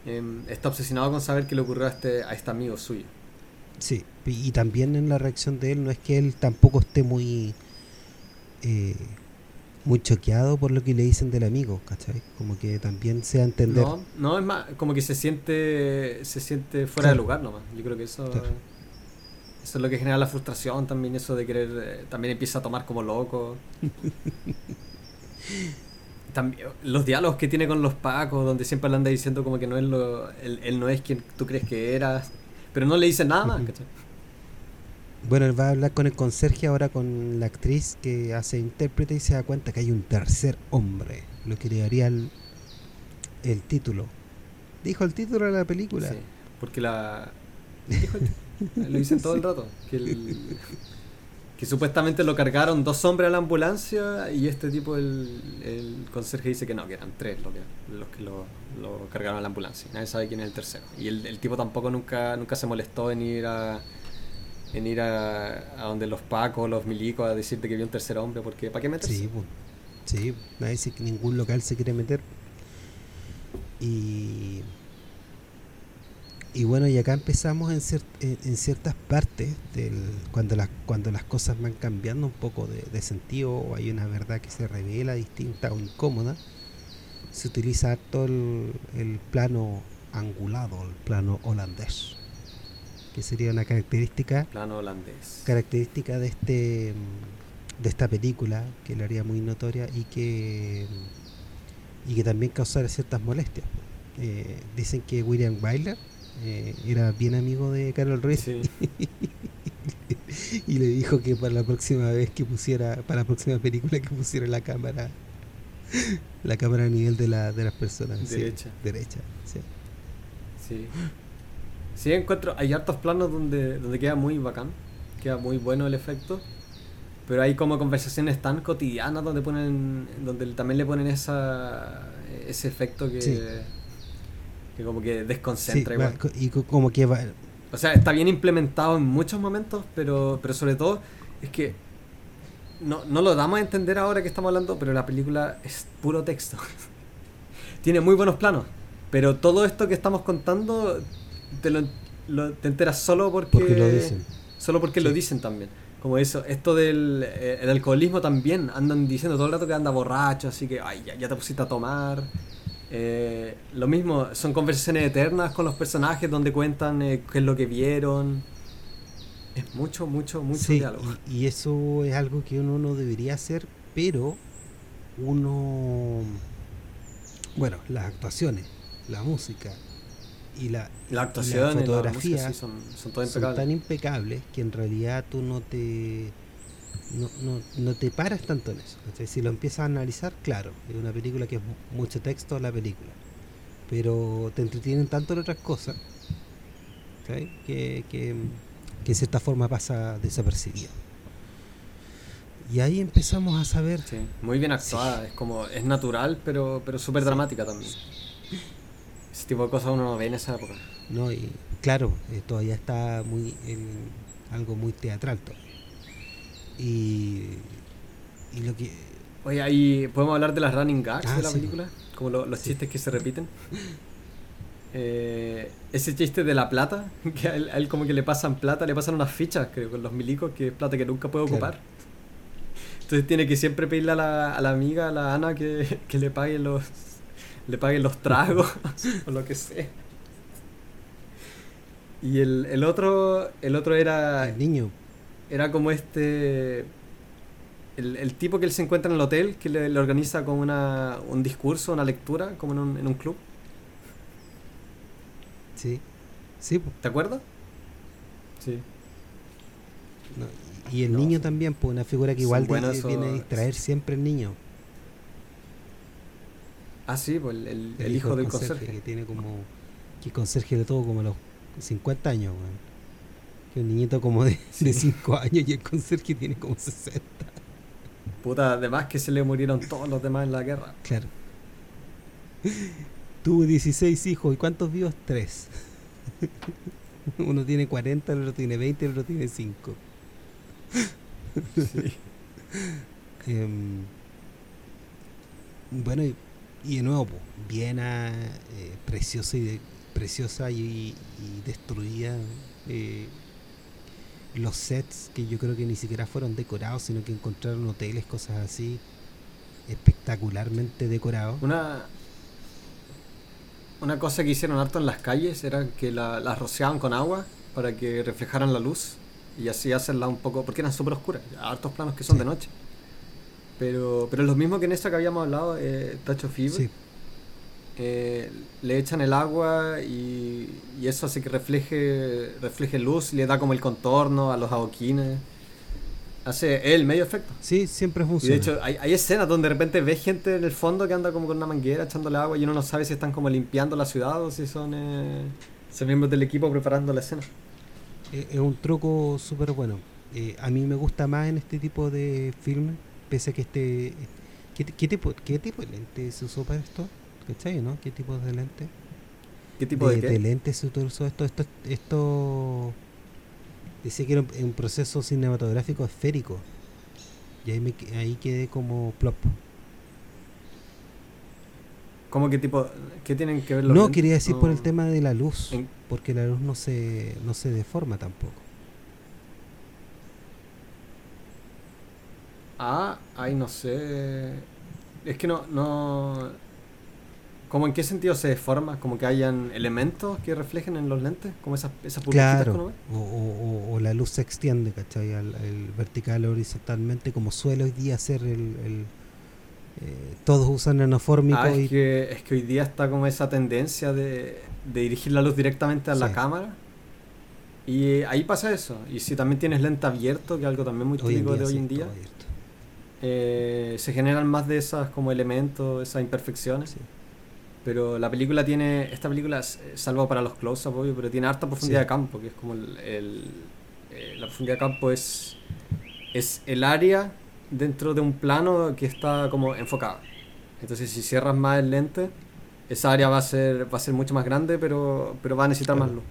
eh, está obsesionado con saber qué le ocurrió a este, a este amigo suyo. Sí, y también en la reacción de él, no es que él tampoco esté muy eh, muy choqueado por lo que le dicen del amigo, ¿cachai? Como que también se da a entender. No, no, es más, como que se siente se siente fuera claro. De lugar nomás, yo creo que eso... Claro. Eso es lo que genera la frustración también, eso de querer... Eh, también empieza a tomar como loco. También, los diálogos que tiene con los pacos, donde siempre le anda diciendo como que no es lo, él, él no es quien tú crees que eras, pero no le dicen nada más, ¿cachai? Bueno, él va a hablar con el conserje, ahora con la actriz que hace intérprete, y se da cuenta que hay un tercer hombre, lo que le daría el, el título. Dijo el título de la película. Sí, porque la... Dijo el lo dicen todo el rato que, el, que supuestamente lo cargaron dos hombres a la ambulancia y este tipo el, el conserje dice que no, que eran tres los que, los que lo, lo cargaron a la ambulancia, nadie sabe quién es el tercero, y el, el tipo tampoco nunca nunca se molestó en ir a en ir a, a donde los pacos, los milicos, a decirte que vio un tercer hombre, porque ¿para qué meterse? Sí, pues, sí, nadie, ningún local se quiere meter. y Y bueno, y acá empezamos en, cier- en ciertas partes, del, cuando, las, cuando las cosas van cambiando un poco de, de sentido, o hay una verdad que se revela distinta o incómoda, se utiliza todo el, el plano angulado, el plano holandés. que sería una característica plano holandés característica de este de esta película, que lo haría muy notoria y que y que también causara ciertas molestias. Eh, dicen que William Wyler eh, era bien amigo de Carol Reed, sí. Y le dijo que para la próxima vez que pusiera, para la próxima película que pusiera la cámara la cámara a nivel de, la, de las personas derecha, sí, derecha sí. Sí. Sí, encuentro, hay hartos planos donde, donde queda muy bacán, queda muy bueno el efecto, pero hay como conversaciones tan cotidianas donde ponen, donde también le ponen esa ese efecto que, sí. que como que desconcentra, sí, igual. Va, y como que va, o sea, está bien implementado en muchos momentos, pero pero sobre todo es que no no lo damos a entender ahora que estamos hablando, pero la película es puro texto. Tiene muy buenos planos, pero todo esto que estamos contando te lo, lo te enteras solo porque, porque lo dicen. Solo porque sí. lo dicen también. Como eso, esto del eh, el alcoholismo también, andan diciendo todo el rato que anda borracho, así que ay, ya, ya te pusiste a tomar. Eh, lo mismo, son conversaciones eternas con los personajes donde cuentan eh, qué es lo que vieron. Es mucho, mucho, mucho sí, diálogo. Y, y eso es algo que uno no debería hacer, pero uno... Bueno, las actuaciones, la música... y la, la actuación, la fotografía, y la música, sí, son, son, todo impecables. Son tan impecables que en realidad tú no te no, no, no te paras tanto en eso. Entonces, si lo empiezas a analizar, claro, es una película que es mucho texto, la película, pero te entretienen tanto en otras cosas, ¿sí? que, que, que en cierta forma pasa desapercibida, y ahí empezamos a saber. Sí, muy bien actuada, sí. Es como, es natural, pero, pero súper sí. dramática también. Ese tipo de cosas uno no ve en esa época. No, y claro, eh, todavía está muy en algo muy teatral todavía. Y, y lo que... Oye, ahí podemos hablar de las running gags ah, de la sí, película, no. como lo, los sí. chistes que se repiten. Eh, ese chiste de la plata, que a él, a él como que le pasan plata, le pasan unas fichas, creo, con los milicos, que es plata que nunca puede ocupar. Claro. Entonces tiene que siempre pedirle a la, a la amiga, a la Ana, que, que le pague los... le paguen los tragos o lo que sea. Y el, el otro el otro era el niño, era como este el, el tipo que él se encuentra en el hotel, que le, le organiza como una un discurso, una lectura, como en un, en un club. Sí, sí, ¿te acuerdas? Sí. No, y el no. niño también, pues, una figura que igual tiene, viene a distraer siempre el niño. Ah, sí, pues el, el, el, el hijo del conserje, conserje. Que tiene como... Que conserje de todo como a los cincuenta años, güey. Que un niñito como de, sí. de cinco años, y el conserje tiene como sesenta. Puta, además que se le murieron todos los demás en la guerra. Claro. Tuvo dieciséis hijos, ¿y cuántos vivos? Tres. Uno tiene cuarenta, el otro tiene veinte, el otro tiene cinco. Sí. eh, bueno, y... Y de nuevo, pues, Viena, eh, preciosa y de, preciosa y, y destruida. Eh, los sets, que yo creo que ni siquiera fueron decorados, sino que encontraron hoteles, cosas así, espectacularmente decorados. Una una cosa que hicieron harto en las calles era que la, las rociaban con agua para que reflejaran la luz, y así hacerla un poco, porque eran súper oscuras, hartos planos que son sí. de noche. Pero pero lo mismo que en esta que habíamos hablado, eh, Touch of Evil, sí. eh, le echan el agua y, y eso hace que refleje refleje luz, le da como el contorno a los adoquines, hace el medio efecto. Sí, siempre funciona. Y de hecho hay, hay escenas donde de repente ves gente en el fondo que anda como con una manguera echándole agua, y uno no sabe si están como limpiando la ciudad o si son, eh, son miembros del equipo preparando la escena. Es un truco súper bueno. Eh, a mí me gusta más en este tipo de filmes. Pese a que este... ¿Qué, qué, tipo, ¿Qué tipo de lente se usó para esto? ¿Cachai, no? ¿Qué tipo de lente? ¿Qué tipo de, de, qué? de lente se usó esto? Esto... esto dice que era un, un proceso cinematográfico esférico. Y ahí, me, ahí quedé como plop. ¿Cómo qué tipo? ¿Qué tienen que ver los No, lentes? Quería decir oh. por el tema de la luz. ¿En? Porque la luz no se, no se deforma tampoco. Ah, ay, no sé. Es que no, no. ¿Cómo en qué sentido se forma? ¿Como que hayan elementos que reflejen en los lentes? ¿Como esas, esas publicitas claro, que uno ve? O, o, o la luz se extiende, ¿cachai? Al, el vertical, horizontalmente, como suele hoy día ser el... el eh, todos usan anafórmico. Ah, es, y... que, es que hoy día está como esa tendencia de, de dirigir la luz directamente a sí. la cámara. Y eh, ahí pasa eso. Y si también tienes lente abierto, que es algo también muy típico de hoy en día, eh, se generan más de esas como elementos, esas imperfecciones. Sí. Pero la película tiene, esta película salvo para los close-up, obvio, pero tiene harta profundidad sí. de campo, que es como el, el, el la profundidad de campo es es el área dentro de un plano que está como enfocada. Entonces si cierras más el lente, esa área va a ser va a ser mucho más grande, pero pero va a necesitar claro. más luz.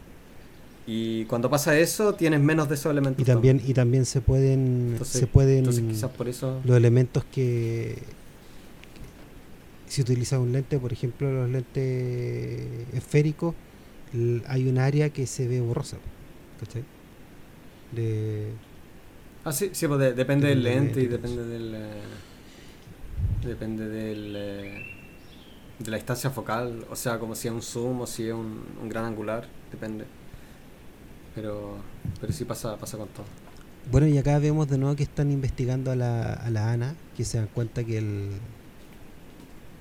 Y cuando pasa eso, tienes menos de esos elementos. Y también también, y también se pueden entonces, se pueden entonces quizás por eso los elementos que si utilizas un lente, por ejemplo, los lentes esféricos, l- hay un área que se ve borrosa, ¿cachai? De ah, sí, sí pues de, depende del lente y depende del... Eh, depende del... Eh, de la distancia focal, o sea, como si es un zoom o si es un, un gran angular, depende. Pero pero sí pasa, pasa con todo. Bueno, y acá vemos de nuevo que están investigando a la, a la Ana, que se dan cuenta que el...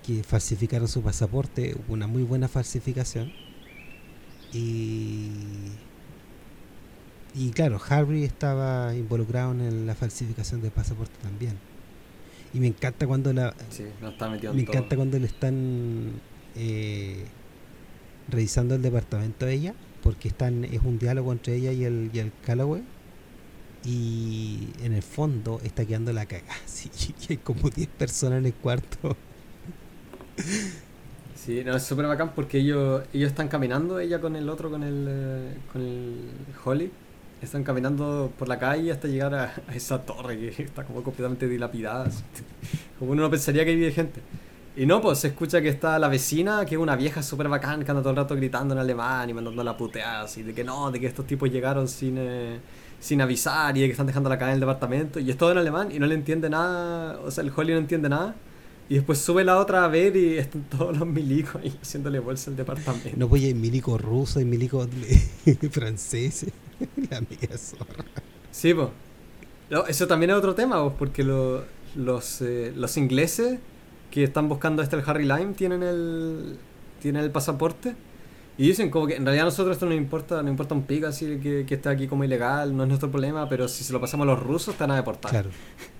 que falsificaron su pasaporte, hubo una muy buena falsificación y y claro, Harry estaba involucrado en la falsificación del pasaporte también. Y me encanta cuando la sí, no está metido me todo. encanta cuando le están eh, revisando el departamento de ella, porque están es un diálogo entre ella y el y el Calloway. Y en el fondo está quedando la cagada. Sí, y hay como diez personas en el cuarto. Sí, no, es súper bacán porque ellos ellos están caminando, ella con el otro, con el eh, con el Holly, están caminando por la calle hasta llegar a, a esa torre que está como completamente dilapidada, así, como uno no pensaría que vive gente. Y no, pues se escucha que está la vecina, que es una vieja súper bacán, que anda todo el rato gritando en alemán y mandando la puteada, así, de que no, de que estos tipos llegaron sin eh, sin avisar y de que están dejando la cara en el departamento, y es todo en alemán y no le entiende nada, o sea, el Holly no entiende nada. Y después sube la otra a ver y están todos los milicos ahí haciéndole bolsa al departamento. No, pues hay milicos rusos, hay milicos franceses. La media zorra. Sí, pues. No, eso también es otro tema, vos, porque lo, los eh, los ingleses que están buscando este el Harry Lime tienen el tienen el pasaporte y dicen como que en realidad a nosotros esto no importa, no importa un pico así que, que está aquí como ilegal, no es nuestro problema, pero si se lo pasamos a los rusos te van a deportar. Claro.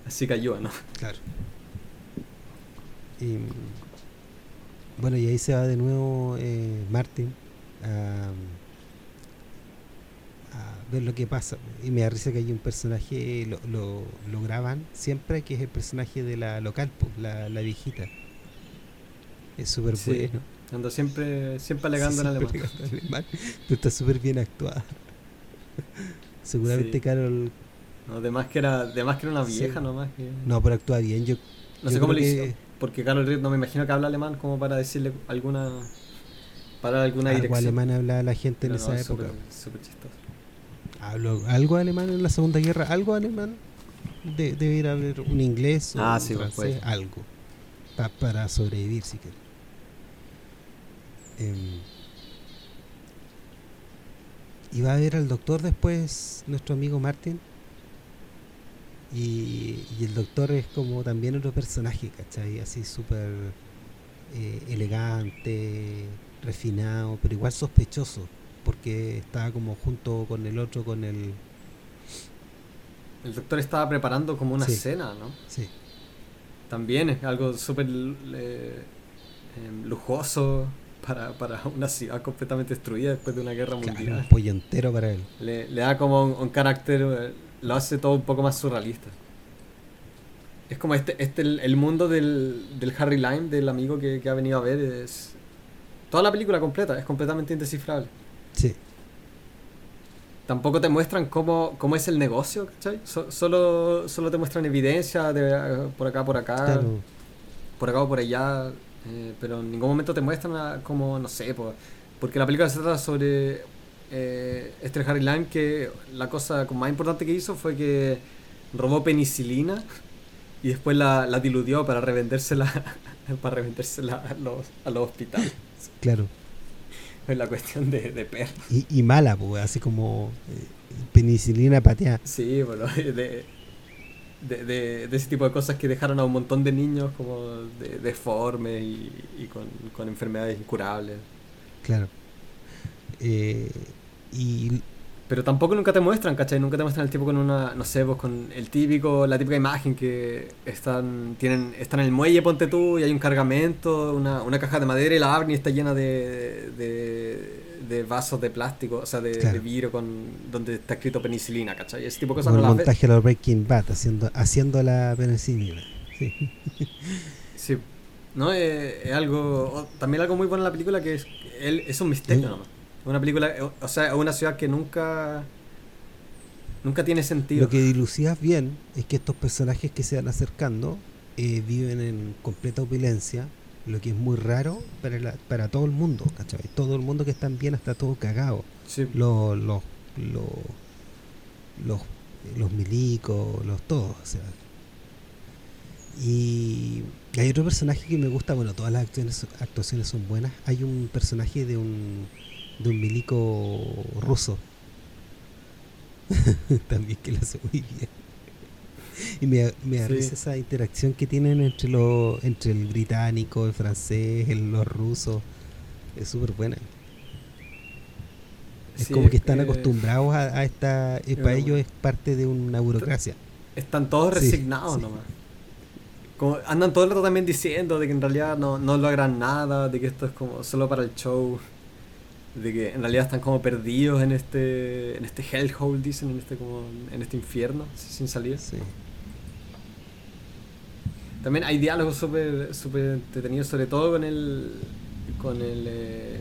Así que ayuda, ¿no? Claro. Y, bueno, y ahí se va de nuevo eh, Martin a, a ver lo que pasa. Y me da risa que hay un personaje, lo, lo, lo graban siempre, que es el personaje de la local, la, la viejita. Es súper sí, bueno. Ando siempre, siempre alegando sí, en alemán. alemán. Pero está súper bien actuada. Seguramente sí. Carol... No, de más que era, de más que era una vieja sí. nomás. Que... No, pero actúa bien. Yo, no yo sé cómo le hizo. Que... Porque Carol Reed no me imagino que habla alemán como para decirle alguna para alguna algo dirección. Alemán hablaba la gente en no, esa no, época. Súper chistoso. Hablo algo alemán en la Segunda Guerra, algo alemán de, debe ir a hablar un inglés o ah, un sí, francés, pues, pues. algo pa, para sobrevivir si quieres. Eh, y va a ver al doctor después nuestro amigo Martin. Y, y el doctor es como también otro personaje, ¿cachai? Así súper eh, elegante, refinado, pero igual sospechoso, porque estaba como junto con el otro, con el... El doctor estaba preparando como una sí. cena, ¿no? Sí. También es algo súper eh, lujoso para, para una ciudad completamente destruida después de una guerra claro, mundial. Un pollo entero para él. Le, le da como un, un carácter... Eh, lo hace todo un poco más surrealista. Es como este este el, el mundo del, del Harry Lime, del amigo que, que ha venido a ver. Es toda la película completa, es completamente indescifrable. Sí. Tampoco te muestran cómo, cómo es el negocio, ¿cachai? So, solo, solo te muestran evidencia de por acá, por acá, claro. por acá o por allá. Eh, pero en ningún momento te muestran a, como, no sé, por, porque la película se trata sobre... Eh, este Harry Lime, que la cosa más importante que hizo fue que robó penicilina y después la, la diluyó para revendérsela para reventarse a los, a los hospitales. Claro. Es la cuestión de, de perros. Y, y mala, pues, así como eh, penicilina pateada. Sí, bueno, de, de, de, de ese tipo de cosas que dejaron a un montón de niños como de, deformes y, y con, con enfermedades incurables. Claro. Eh, y... Pero tampoco nunca te muestran, ¿cachai? Nunca te muestran el tipo con una, no sé, pues con el típico, la típica imagen que están tienen están en el muelle, ponte tú, y hay un cargamento, una, una caja de madera y la abren y está llena de, de, de vasos de plástico, o sea, de, claro, de vidrio con donde está escrito penicilina, ¿cachai? Ese tipo de cosas no las ves. Un montaje de Breaking Bad haciendo, haciendo la penicilina. Sí. Sí. No, eh, es algo, oh, también algo muy bueno en la película que es, él, es un misterio, ¿sí? Nomás. Una película, o sea, una ciudad que nunca nunca tiene sentido. Lo que dilucidas bien es que estos personajes que se van acercando eh, viven en completa opulencia, lo que es muy raro para la, para todo el mundo, ¿cachai? Todo el mundo que están bien está todo cagado. Sí. Los los los los, los milicos, los todos, o sea. Y hay otro personaje que me gusta, bueno, todas las actuaciones, actuaciones son buenas. Hay un personaje de un de un milico ruso también que lo hace muy bien y me, me da risa, sí, esa interacción que tienen entre los entre el británico, el francés, el, los rusos, es súper buena, es sí, como que están eh, acostumbrados a, a esta, eh, para ellos es parte de una burocracia, están todos resignados, sí, sí, nomás. Como andan todo el rato también diciendo de que en realidad no, no logran nada, de que esto es como solo para el show, de que en realidad están como perdidos en este en este hellhole, dicen, en este como en este infierno sin salir. Sí. También hay diálogos súper súper entretenidos, sobre todo con el con el eh,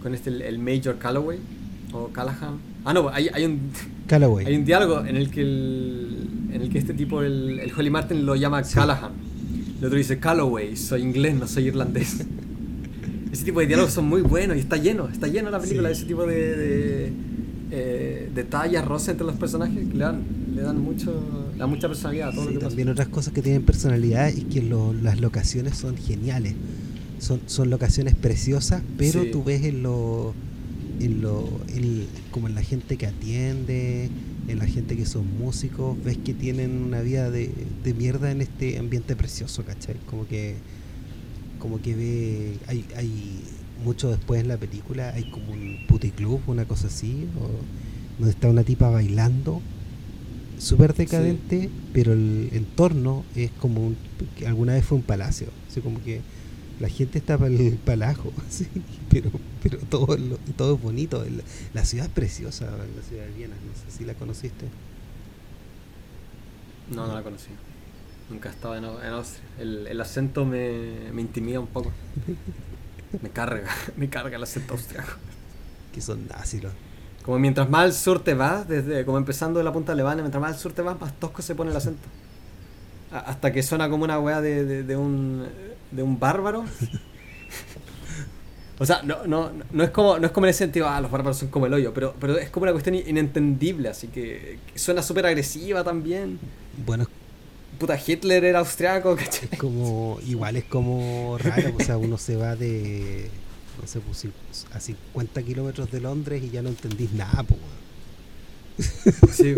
con este el, el Major Calloway o Callahan. Ah, no, hay hay un Calloway. Hay un diálogo en el que el en el que este tipo el, el Holly Martin lo llama, sí, Callahan. El otro dice Calloway, soy inglés, no soy irlandés. Ese tipo de diálogos son muy buenos y está lleno, está lleno la película, sí, ese tipo de, de eh, detalles, roces entre los personajes que le dan, le dan mucho, le dan mucha personalidad a todo, sí, lo que también pasa. Otras cosas que tienen personalidad es que lo, las locaciones son geniales, son, son locaciones preciosas, pero sí, tú ves en lo, en lo, en, como en la gente que atiende, en la gente que son músicos, ves que tienen una vida de, de mierda en este ambiente precioso, ¿cachai? Como que como que ve, hay, hay mucho después en la película, hay como un puticlub, una cosa así, o donde está una tipa bailando súper decadente, sí, pero el entorno es como un, alguna vez fue un palacio, así como que la gente está para el palajo, así, pero pero todo lo, todo es bonito, la, la ciudad es preciosa, la ciudad de Viena, no sé si la conociste. No, no la conocí. Nunca he estado en, en Austria. El, el acento me, me intimida un poco. Me carga, me carga el acento austriaco. Que son nazis, ¿no? Como mientras más al sur te vas, desde, como empezando de la punta de Alemania, mientras más al sur te vas, más tosco se pone el acento. A, hasta que suena como una weá de, de, de un de un bárbaro. O sea, no, no, no es como, no es como en ese sentido, ah, los bárbaros son como el hoyo, pero, pero es como una cuestión inentendible, así que, que suena súper agresiva también. Bueno, puta, Hitler era austriaco, ¿cachai? Es como, igual es como raro, o sea, uno se va de, no sé, a cincuenta kilómetros de Londres y ya no entendís nada, po. Sí.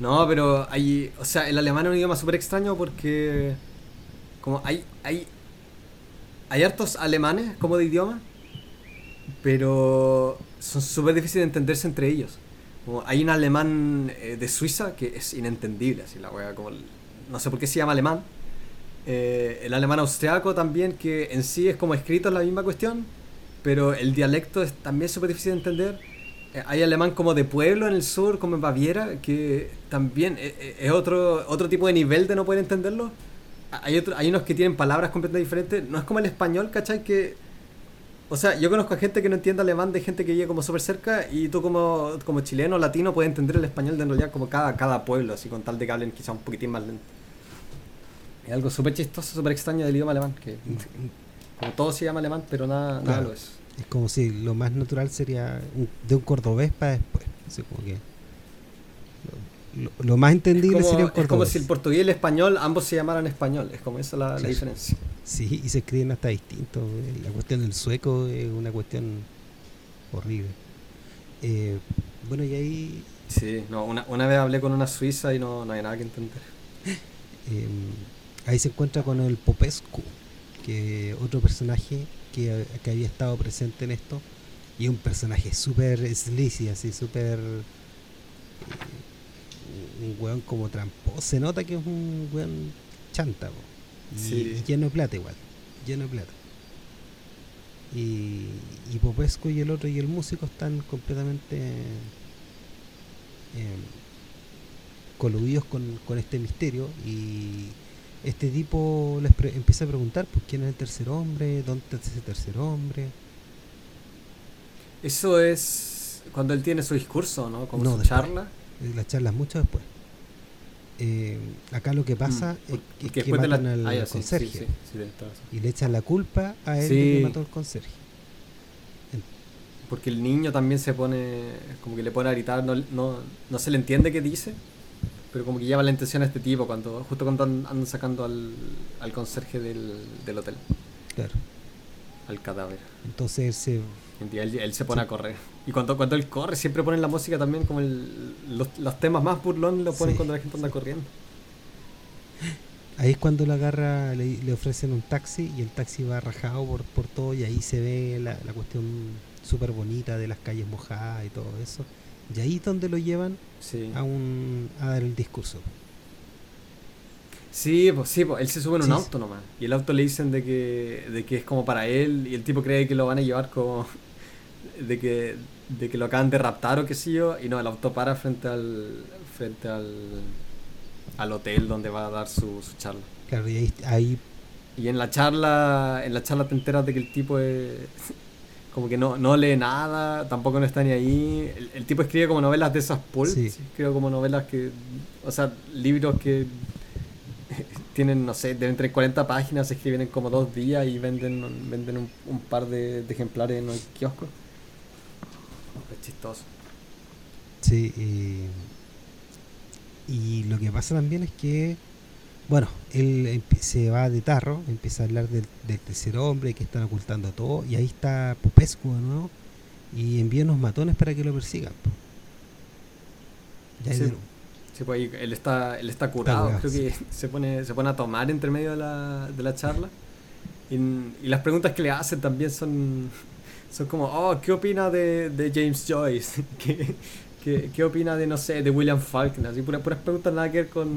No, pero hay, o sea, el alemán es un idioma súper extraño porque como hay, hay, hay hartos alemanes como de idioma, pero son súper difíciles de entenderse entre ellos. Como hay un alemán eh, de Suiza que es inentendible, así la wea, como el, no sé por qué se llama alemán. Eh, el alemán austriaco también, que en sí es como escrito, es la misma cuestión, pero el dialecto es también súper difícil de entender. Eh, hay alemán como de pueblo en el sur, como en Baviera, que también es, es otro otro tipo de nivel de no poder entenderlo. Hay, otro, hay unos que tienen palabras completamente diferentes, no es como el español, ¿cachai? Que o sea, yo conozco a gente que no entiende alemán, de gente que vive como súper cerca, y tú como, como chileno, latino, puedes entender el español de en realidad como cada, cada pueblo, así con tal de que hablen quizá un poquitín más lento. Es algo súper chistoso, súper extraño del idioma alemán, que como todo se llama alemán, pero nada, claro, nada lo es. Es como si lo más natural sería de un cordobés para después, así como que lo más entendible como, sería el portugués. Es como si el portugués y el español ambos se llamaran español, es como esa la, claro. la diferencia. Sí, y se escriben hasta distintos. La cuestión del sueco es una cuestión horrible. Eh, bueno, y ahí... Sí, no, una, una vez hablé con una suiza y no, no hay nada que entender. Eh, ahí se encuentra con el Popescu, que otro personaje que, que había estado presente en esto, y un personaje súper sleazy, así súper... un weón como tramposo, se nota que es un weón chanta, po. Y, sí. y lleno de plata igual, lleno de plata. Y, y Popescu y el otro y el músico están completamente eh, coludidos con, con este misterio, y este tipo les pre- empieza a preguntar pues quién es el tercer hombre, dónde es ese tercer hombre. Eso es cuando él tiene su discurso, ¿no? Como no, su después. charla. Las charlas mucho después. Eh, acá lo que pasa mm, es que, que matan de la... al ah, ya, conserje sí, sí, sí, sí, y le echan la culpa a él sí. que mató al conserje, porque el niño también se pone como que le pone a gritar, no, no, no se le entiende qué dice, pero como que lleva la intención a este tipo cuando justo cuando andan sacando al, al conserje del, del hotel, claro, al cadáver. Entonces se Él, él se pone sí. a correr. Y cuando, cuando él corre, siempre ponen la música también, como el, los, los temas más burlón lo ponen sí, cuando la gente anda sí. corriendo. Ahí es cuando la agarra, le, le ofrecen un taxi y el taxi va rajado por, por todo, y ahí se ve la, la cuestión súper bonita de las calles mojadas y todo eso. Y ahí es donde lo llevan sí. a, un, a dar el discurso. Sí, pues sí, pues él se sube en un sí, auto nomás. Y el auto le dicen de que, de que es como para él, y el tipo cree que lo van a llevar como... de que de que lo acaban de raptar o qué sé yo, y no, el auto para frente al frente al al hotel donde va a dar su, su charla. Claro, y ahí, ahí y en la charla en la charla te enteras de que el tipo es, como que no no lee nada, tampoco no está ni ahí. El, el tipo escribe como novelas de esas pulp, sí. creo como novelas que, o sea, libros que tienen, no sé, de entre cuarenta páginas, se escriben en como dos días y venden venden un, un par de, de ejemplares en el kiosco. Es chistoso. Sí, y, y lo que pasa también es que, bueno, él se va de tarro, empieza a hablar del, del tercer hombre, que están ocultando todo, y ahí está Popescu de nuevo, y envía unos matones para que lo persigan. Ya sí. Sí, pues ahí él está él está curado, está curado creo sí. que se pone se pone a tomar entre medio de la de la charla, y, y las preguntas que le hacen también son son como, oh, ¿qué opina de, de James Joyce? ¿Qué, qué, qué opina de, no sé, de William Faulkner? Así puras, puras preguntas nada que ver con,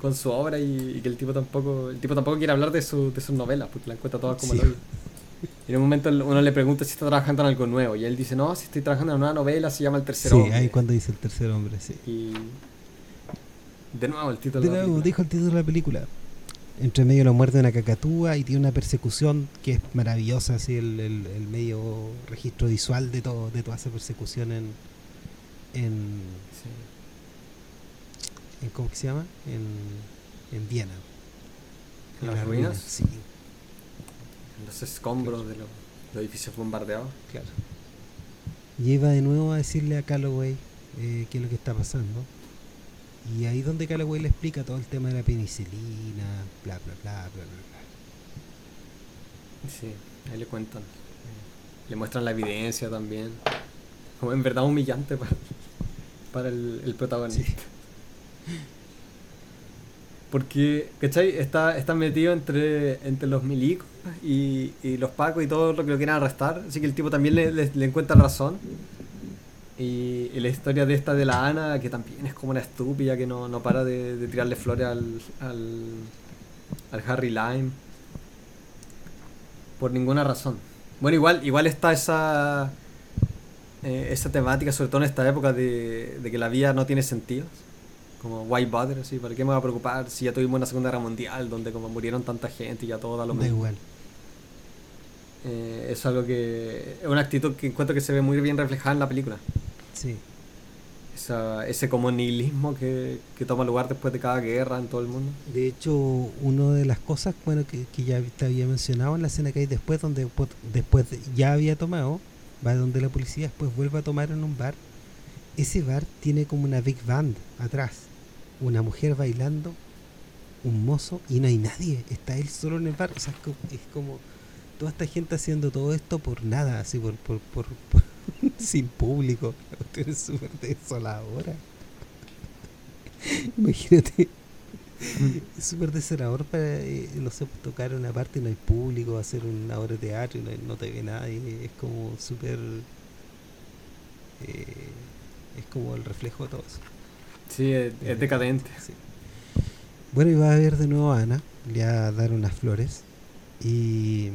con su obra, y, y que el tipo tampoco el tipo tampoco quiere hablar de, su, de sus novelas porque las cuenta todas como sí. lo y en un momento uno le pregunta si está trabajando en algo nuevo, y él dice, no, si estoy trabajando en una novela, se llama El tercer sí, hombre. Sí, ahí cuando dice El tercer hombre, sí. Y de nuevo, el título de, de la nuevo dijo el título de la película. Entre medio lo muerde una cacatúa y tiene una persecución que es maravillosa, así el, el, el medio registro visual de todo de toda esa persecución en en, sí. en ¿cómo que se llama? En, en Viena. En, en las ruinas, ruinas sí. En los escombros claro. de los, los edificios bombardeados. Claro. Y iba de nuevo a decirle a Calloway eh, qué es lo que está pasando. Y ahí donde Calloway le explica todo el tema de la penicilina, bla, bla, bla, bla, bla, bla. Sí, ahí le cuentan. Le muestran la evidencia también. Como en verdad humillante para, para el, el protagonista. Sí. Porque, ¿cachai? Está, está metido entre, entre los milicos y, y los pacos y todo lo que lo quieran arrestar. Así que el tipo también le, le, le encuentra razón. Y, y la historia de esta de la Ana, que también es como una estúpida que no, no para de, de tirarle flores al, al al Harry Lime por ninguna razón. Bueno, igual igual está esa eh, esa temática, sobre todo en esta época de, de que la vida no tiene sentido, como why bother, así, ¿para qué me va a preocupar si ya tuvimos una Segunda Guerra Mundial donde como murieron tanta gente y ya todo da lo mismo? Da igual. Eh, es algo que es una actitud que encuentro que se ve muy bien reflejada en la película. Sí. Esa, ese como nihilismo que, que toma lugar después de cada guerra en todo el mundo. De hecho, una de las cosas bueno que, que ya te había mencionado en la escena que hay después, donde después ya había tomado, va donde la policía después vuelve a tomar en un bar. Ese bar tiene como una big band atrás, una mujer bailando, un mozo, y no hay nadie, está él solo en el bar. O sea, es como, es como toda esta gente haciendo todo esto por nada, así por, por, por, por sin público. La cuestión es súper desoladora. Imagínate, es súper desolador para, eh, no sé, tocar una parte y no hay público, hacer una obra de teatro y no, no te ve nadie. Es como súper, eh, es como el reflejo de todo eso. Sí, es, es decadente. Sí. Bueno, y va a ver de nuevo a Ana, le va a dar unas flores y,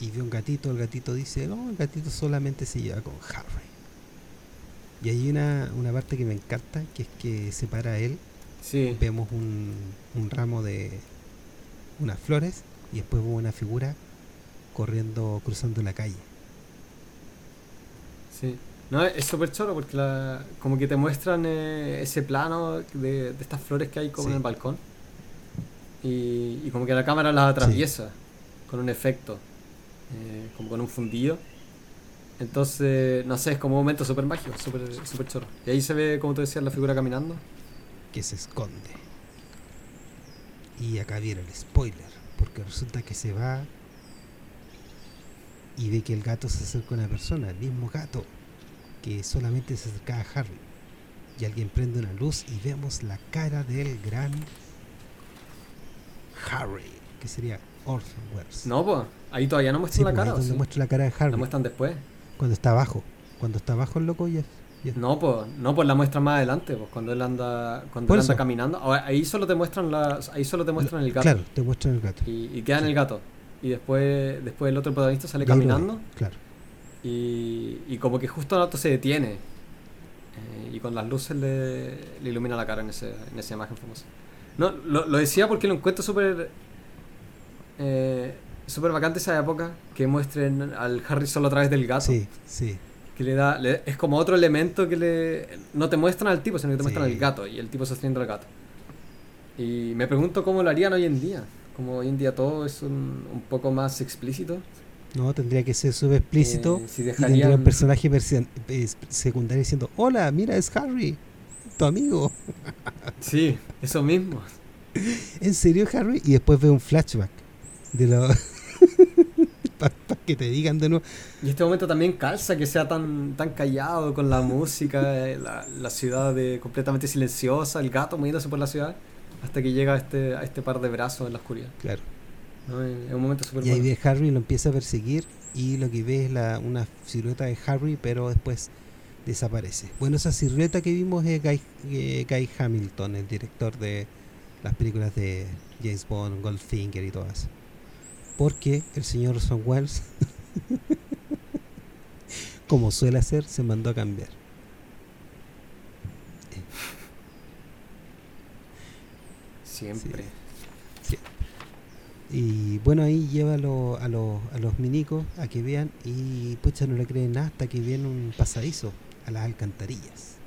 y ve un gatito. El gatito dice, no, el gatito solamente se lleva con Harry. Y hay una, una parte que me encanta, que es que se para a él. Sí. Vemos un, un ramo de unas flores y después vemos una figura corriendo, cruzando la calle. Sí. No, es súper choro porque la, como que te muestran eh, ese plano de, de estas flores que hay como sí. en el balcón y, y como que la cámara las atraviesa sí. con un efecto, eh, como con un fundido. Entonces, no sé, es como un momento súper mágico, súper súper choro. Y ahí se ve, como tú decías, la figura caminando que se esconde. Y acá viene el spoiler, porque resulta que se va y ve que el gato se acerca a una persona, el mismo gato que solamente se acercaba a Harry. Y alguien prende una luz y vemos la cara del gran Harry, que sería Orson Welles. No, pues ahí todavía no muestran sí, la cara. Ahí ¿sí? Donde muestra la cara de Harry. La muestran después. Cuando está abajo. Cuando está abajo el loco ya. ya. No, pues no, pues la muestran más adelante, pues cuando él anda, cuando él anda caminando. Ahora, ahí solo te muestran la, ahí solo te muestran el gato. Claro, te muestran el gato. Y, y queda en sí. el gato. Y después, después el otro protagonista sale caminando. Ve, claro. Y, y como que justo Nato se detiene eh, y con las luces le, le ilumina la cara en, ese, en esa imagen famosa. No, lo, lo decía porque lo encuentro súper eh, súper vacante esa época que muestren al Harry solo a través del gato. Sí, sí. Que le da, le, es como otro elemento que le... No te muestran al tipo, sino que te sí. muestran al gato y el tipo sosteniendo al gato. Y me pregunto cómo lo harían hoy en día. Como hoy en día todo es un, un poco más explícito. No, tendría que ser súper explícito eh, si dejarían... y tendría un personaje persi- secundario diciendo, hola, mira, es Harry, tu amigo. Sí, eso mismo. ¿En serio, Harry? Y después veo un flashback de lo... para pa que te digan de nuevo. Y este momento también calza que sea tan, tan callado con la música, la, la ciudad de, completamente silenciosa, el gato moviéndose por la ciudad, hasta que llega a este, a este par de brazos en la oscuridad. Claro. No, es un momento super y ahí bueno. Ve Harry, lo empieza a perseguir y lo que ve es la, una silueta de Harry, pero después desaparece. Bueno, esa silueta que vimos es Guy, eh, Guy Hamilton, el director de las películas de James Bond, Goldfinger y todas. Porque el señor Orson Welles, como suele hacer, se mandó a cambiar. Siempre. Sí. Y bueno, ahí lleva a, lo, a, lo, a los minicos a que vean y pucha, no le creen nada hasta que viene un pasadizo a las alcantarillas.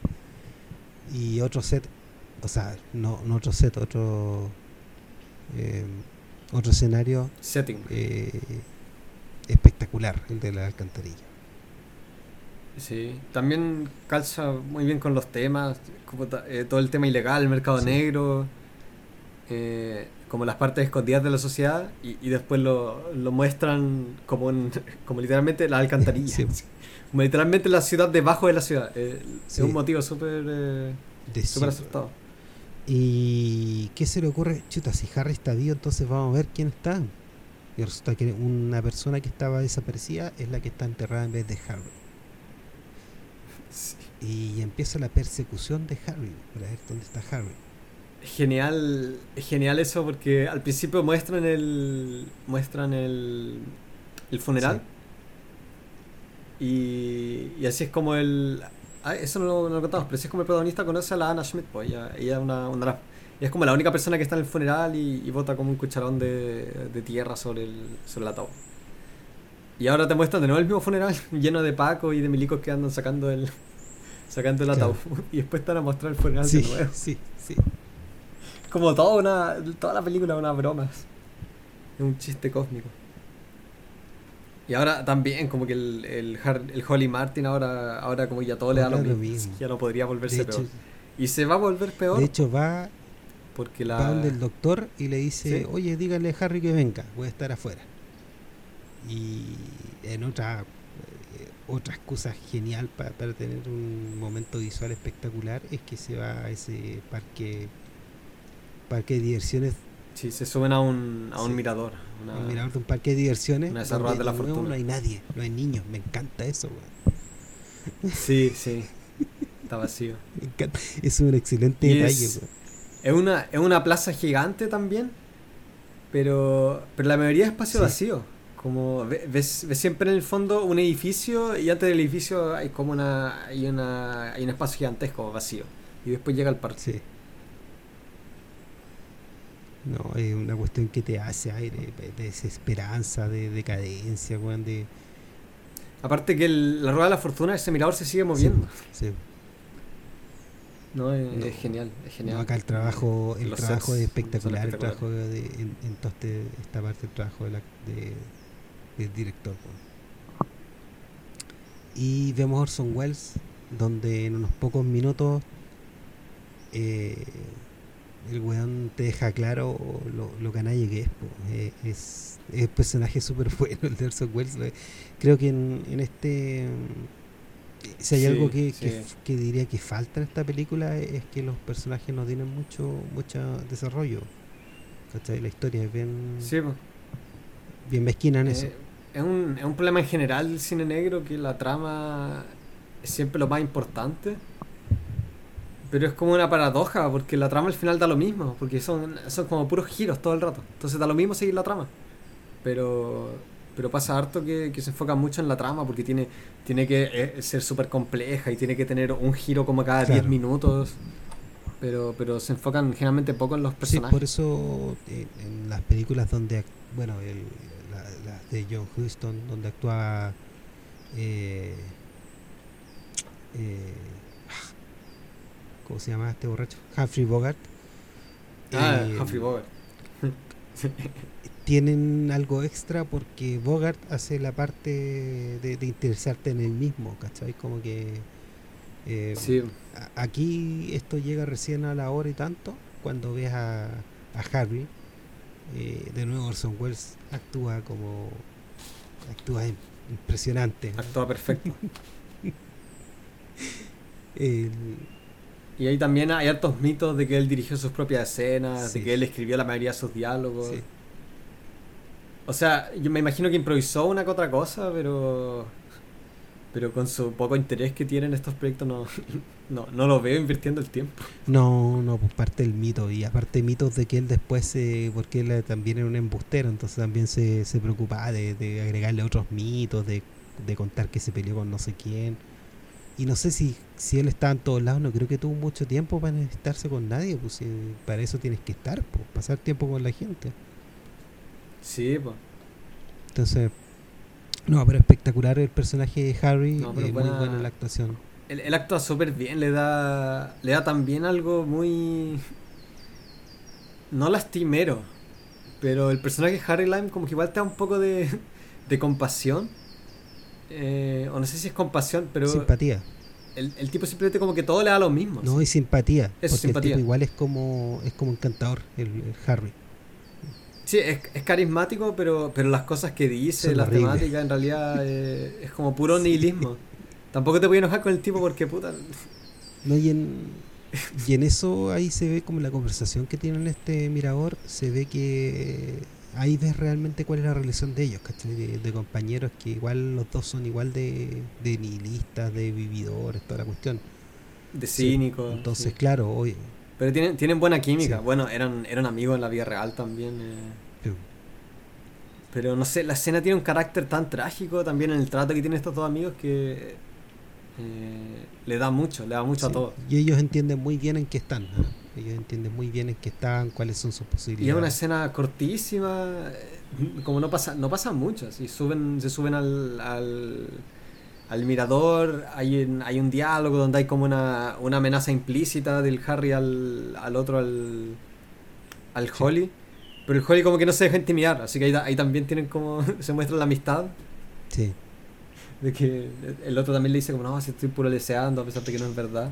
Y otro set, o sea, no, no otro set, otro eh, otro escenario setting eh, espectacular, el de la alcantarilla. Sí, también calza muy bien con los temas, como ta, eh, todo el tema ilegal, el mercado sí. negro. Eh, como las partes escondidas de la sociedad y, y después lo, lo muestran como en, como literalmente la alcantarilla sí. como literalmente la ciudad debajo de la ciudad eh, sí. es un motivo súper eh, súper acertado. ¿Y qué se le ocurre? Chuta, si Harry está vivo, entonces vamos a ver quién está, y resulta que una persona que estaba desaparecida es la que está enterrada en vez de Harry sí. y empieza la persecución de Harry para ver dónde está Harry. Genial, genial eso, porque al principio muestran el muestran el, el funeral sí. y, y así es como el ah, eso no lo, no lo contamos, pero así es como el protagonista conoce a la Anna Schmidt, pues ella, ella una, una, es como la única persona que está en el funeral y, y bota como un cucharón de, de tierra sobre el, sobre el ataúd. Y ahora te muestran de nuevo el mismo funeral lleno de pacos y de milicos que andan sacando el sacando el ataúd claro. y después están a mostrar el funeral sí, de nuevo. Sí, sí. Como toda una toda la película es una broma. Es un chiste cósmico. Y ahora también como que el el, el Holly Martin ahora ahora como ya todo no, le da lo mismo. Ya no podría volverse hecho, peor. Y se va a volver peor. De hecho va, porque la... va donde el doctor y le dice, sí, oye, dígale a Harry que venga, voy a estar afuera. Y en otra, otra excusa genial para, para tener un momento visual espectacular es que se va a ese parque, parque de diversiones. Sí, se suben a un, a un sí, mirador. Una, un mirador de un parque de diversiones. Una de la fortuna. No hay nadie, no hay niños. Me encanta eso, güey. Sí, sí. Está vacío. Me encanta. Es un excelente y detalle, es, es una, es una plaza gigante también, pero, pero la mayoría es espacio sí, vacío. Como ves, ves siempre en el fondo un edificio y antes del edificio hay como una, hay una, hay un espacio gigantesco vacío. Y después llega el parque. Sí. No, es una cuestión que te hace aire, de desesperanza, de decadencia, güey, de... Aparte que el, la rueda de la fortuna, ese mirador se sigue moviendo. Sí, sí. No, es, no, es genial, es genial. No, acá el trabajo, el Los trabajo sets, es espectacular, el trabajo de, en, en toda este, esta parte, el trabajo de la, de, del director. Güey. Y vemos Orson Welles, donde en unos pocos minutos... Eh, el weón te deja claro lo, lo canalla que es, eh, es es un personaje súper bueno el de Orson Welles. Creo que en, en este si hay sí, algo que, sí. que, que diría que falta en esta película es que los personajes no tienen mucho mucho desarrollo, ¿cachai? La historia es bien sí, bien mezquina en eh, eso. Es un, es un problema en general del cine negro, que la trama es siempre lo más importante. Pero es como una paradoja, porque la trama al final da lo mismo, porque son, son como puros giros todo el rato. Entonces da lo mismo seguir la trama. Pero pero pasa harto que, que se enfoca mucho en la trama, porque tiene tiene que ser súper compleja y tiene que tener un giro como cada diez claro. minutos. Pero pero se enfocan generalmente poco en los personajes. Sí, por eso en las películas donde... Bueno, el, las la de John Huston, donde actúa... Eh, eh, ¿cómo se llama este borracho? Humphrey Bogart. Ah, eh, Humphrey Bogart. Tienen algo extra porque Bogart hace la parte de, de interesarte en el mismo, ¿cachai? Como que eh, sí. a, aquí esto llega recién a la hora y tanto cuando ves a, a Harry. Eh, de nuevo Orson Welles actúa como actúa impresionante. Actúa perfecto. El Y ahí también hay hartos mitos de que él dirigió sus propias escenas, sí. de que él escribió la mayoría de sus diálogos. Sí. O sea, yo me imagino que improvisó una que otra cosa, pero pero con su poco interés que tienen estos proyectos no, no, no lo veo invirtiendo el tiempo. No, no, pues parte del mito. Y aparte mitos de que él después, se, porque él también era un embustero, entonces también se, se preocupaba de, de agregarle otros mitos, de, de contar que se peleó con no sé quién. Y no sé si, si él estaba en todos lados, no creo que tuvo mucho tiempo para necesitarse con nadie, pues para eso tienes que estar, pues, pasar tiempo con la gente. Sí, pues. Entonces, no, pero espectacular el personaje de Harry, no, eh, buena, muy buena la actuación. Él, él actúa súper bien, le da le da también algo muy... no lastimero, pero el personaje de Harry Lime como que igual te da un poco de, de compasión. Eh, o no sé si es compasión, pero simpatía. El, el tipo simplemente como que todo le da lo mismo. No, ¿sí? Y simpatía. Eso, porque simpatía. El tipo igual es como es como encantador, el, el Harry. Sí, es, es carismático, pero pero las cosas que dice, son las horrible. Temáticas, en realidad eh, es como puro sí. nihilismo. Tampoco te voy a enojar con el tipo porque puta. No, y en y en eso ahí se ve como la conversación que tienen este mirador, se ve que ahí ves realmente cuál es la relación de ellos, ¿cachai? De, de compañeros que igual los dos son igual de, de nihilistas, de vividores, toda la cuestión. De cínicos. Sí. Entonces, sí. claro, oye. Pero tienen, tienen buena química. Sí. Bueno, eran, eran amigos en la vida real también. Eh. Sí. Pero no sé, la escena tiene un carácter tan trágico también en el trato que tienen estos dos amigos que eh, le da mucho, le da mucho sí. a todos. Y ellos entienden muy bien en qué están, ¿eh? Ellos entienden muy bien en qué están, cuáles son sus posibilidades. Y es una escena cortísima, como no pasa no pasan muchas, y suben se suben al al, al mirador, hay un, hay un diálogo donde hay como una, una amenaza implícita del Harry al, al otro, al, al Holly, sí. pero el Holly como que no se deja intimidar, así que ahí, ahí también tienen como, se muestra la amistad. Sí. De que el otro también le dice como, no, si estoy puro leseando, a pesar de que no es verdad.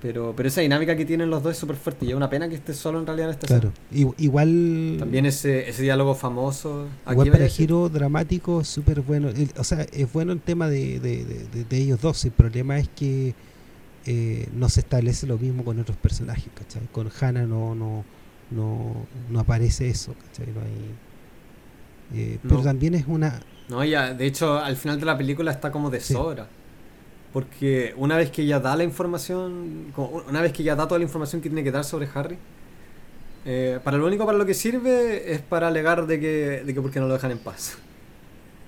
Pero, pero esa dinámica que tienen los dos es súper fuerte y es una pena que esté solo en realidad en esta claro. escena. Igual... También ese, ese diálogo famoso. Aquí igual para giro dramático, súper bueno. El, o sea, es bueno el tema de, de, de, de ellos dos. El problema es que eh, no se establece lo mismo con otros personajes, ¿cachai? Con Hannah no no no, no aparece eso, ¿cachai? No hay... Eh, pero no. También es una... No, ya, de hecho, al final de la película está como de sí. sobra. Porque una vez que ella da la información, una vez que ella da toda la información que tiene que dar sobre Harry, eh, para lo único para lo que sirve es para alegar de que, de que porque no lo dejan en paz.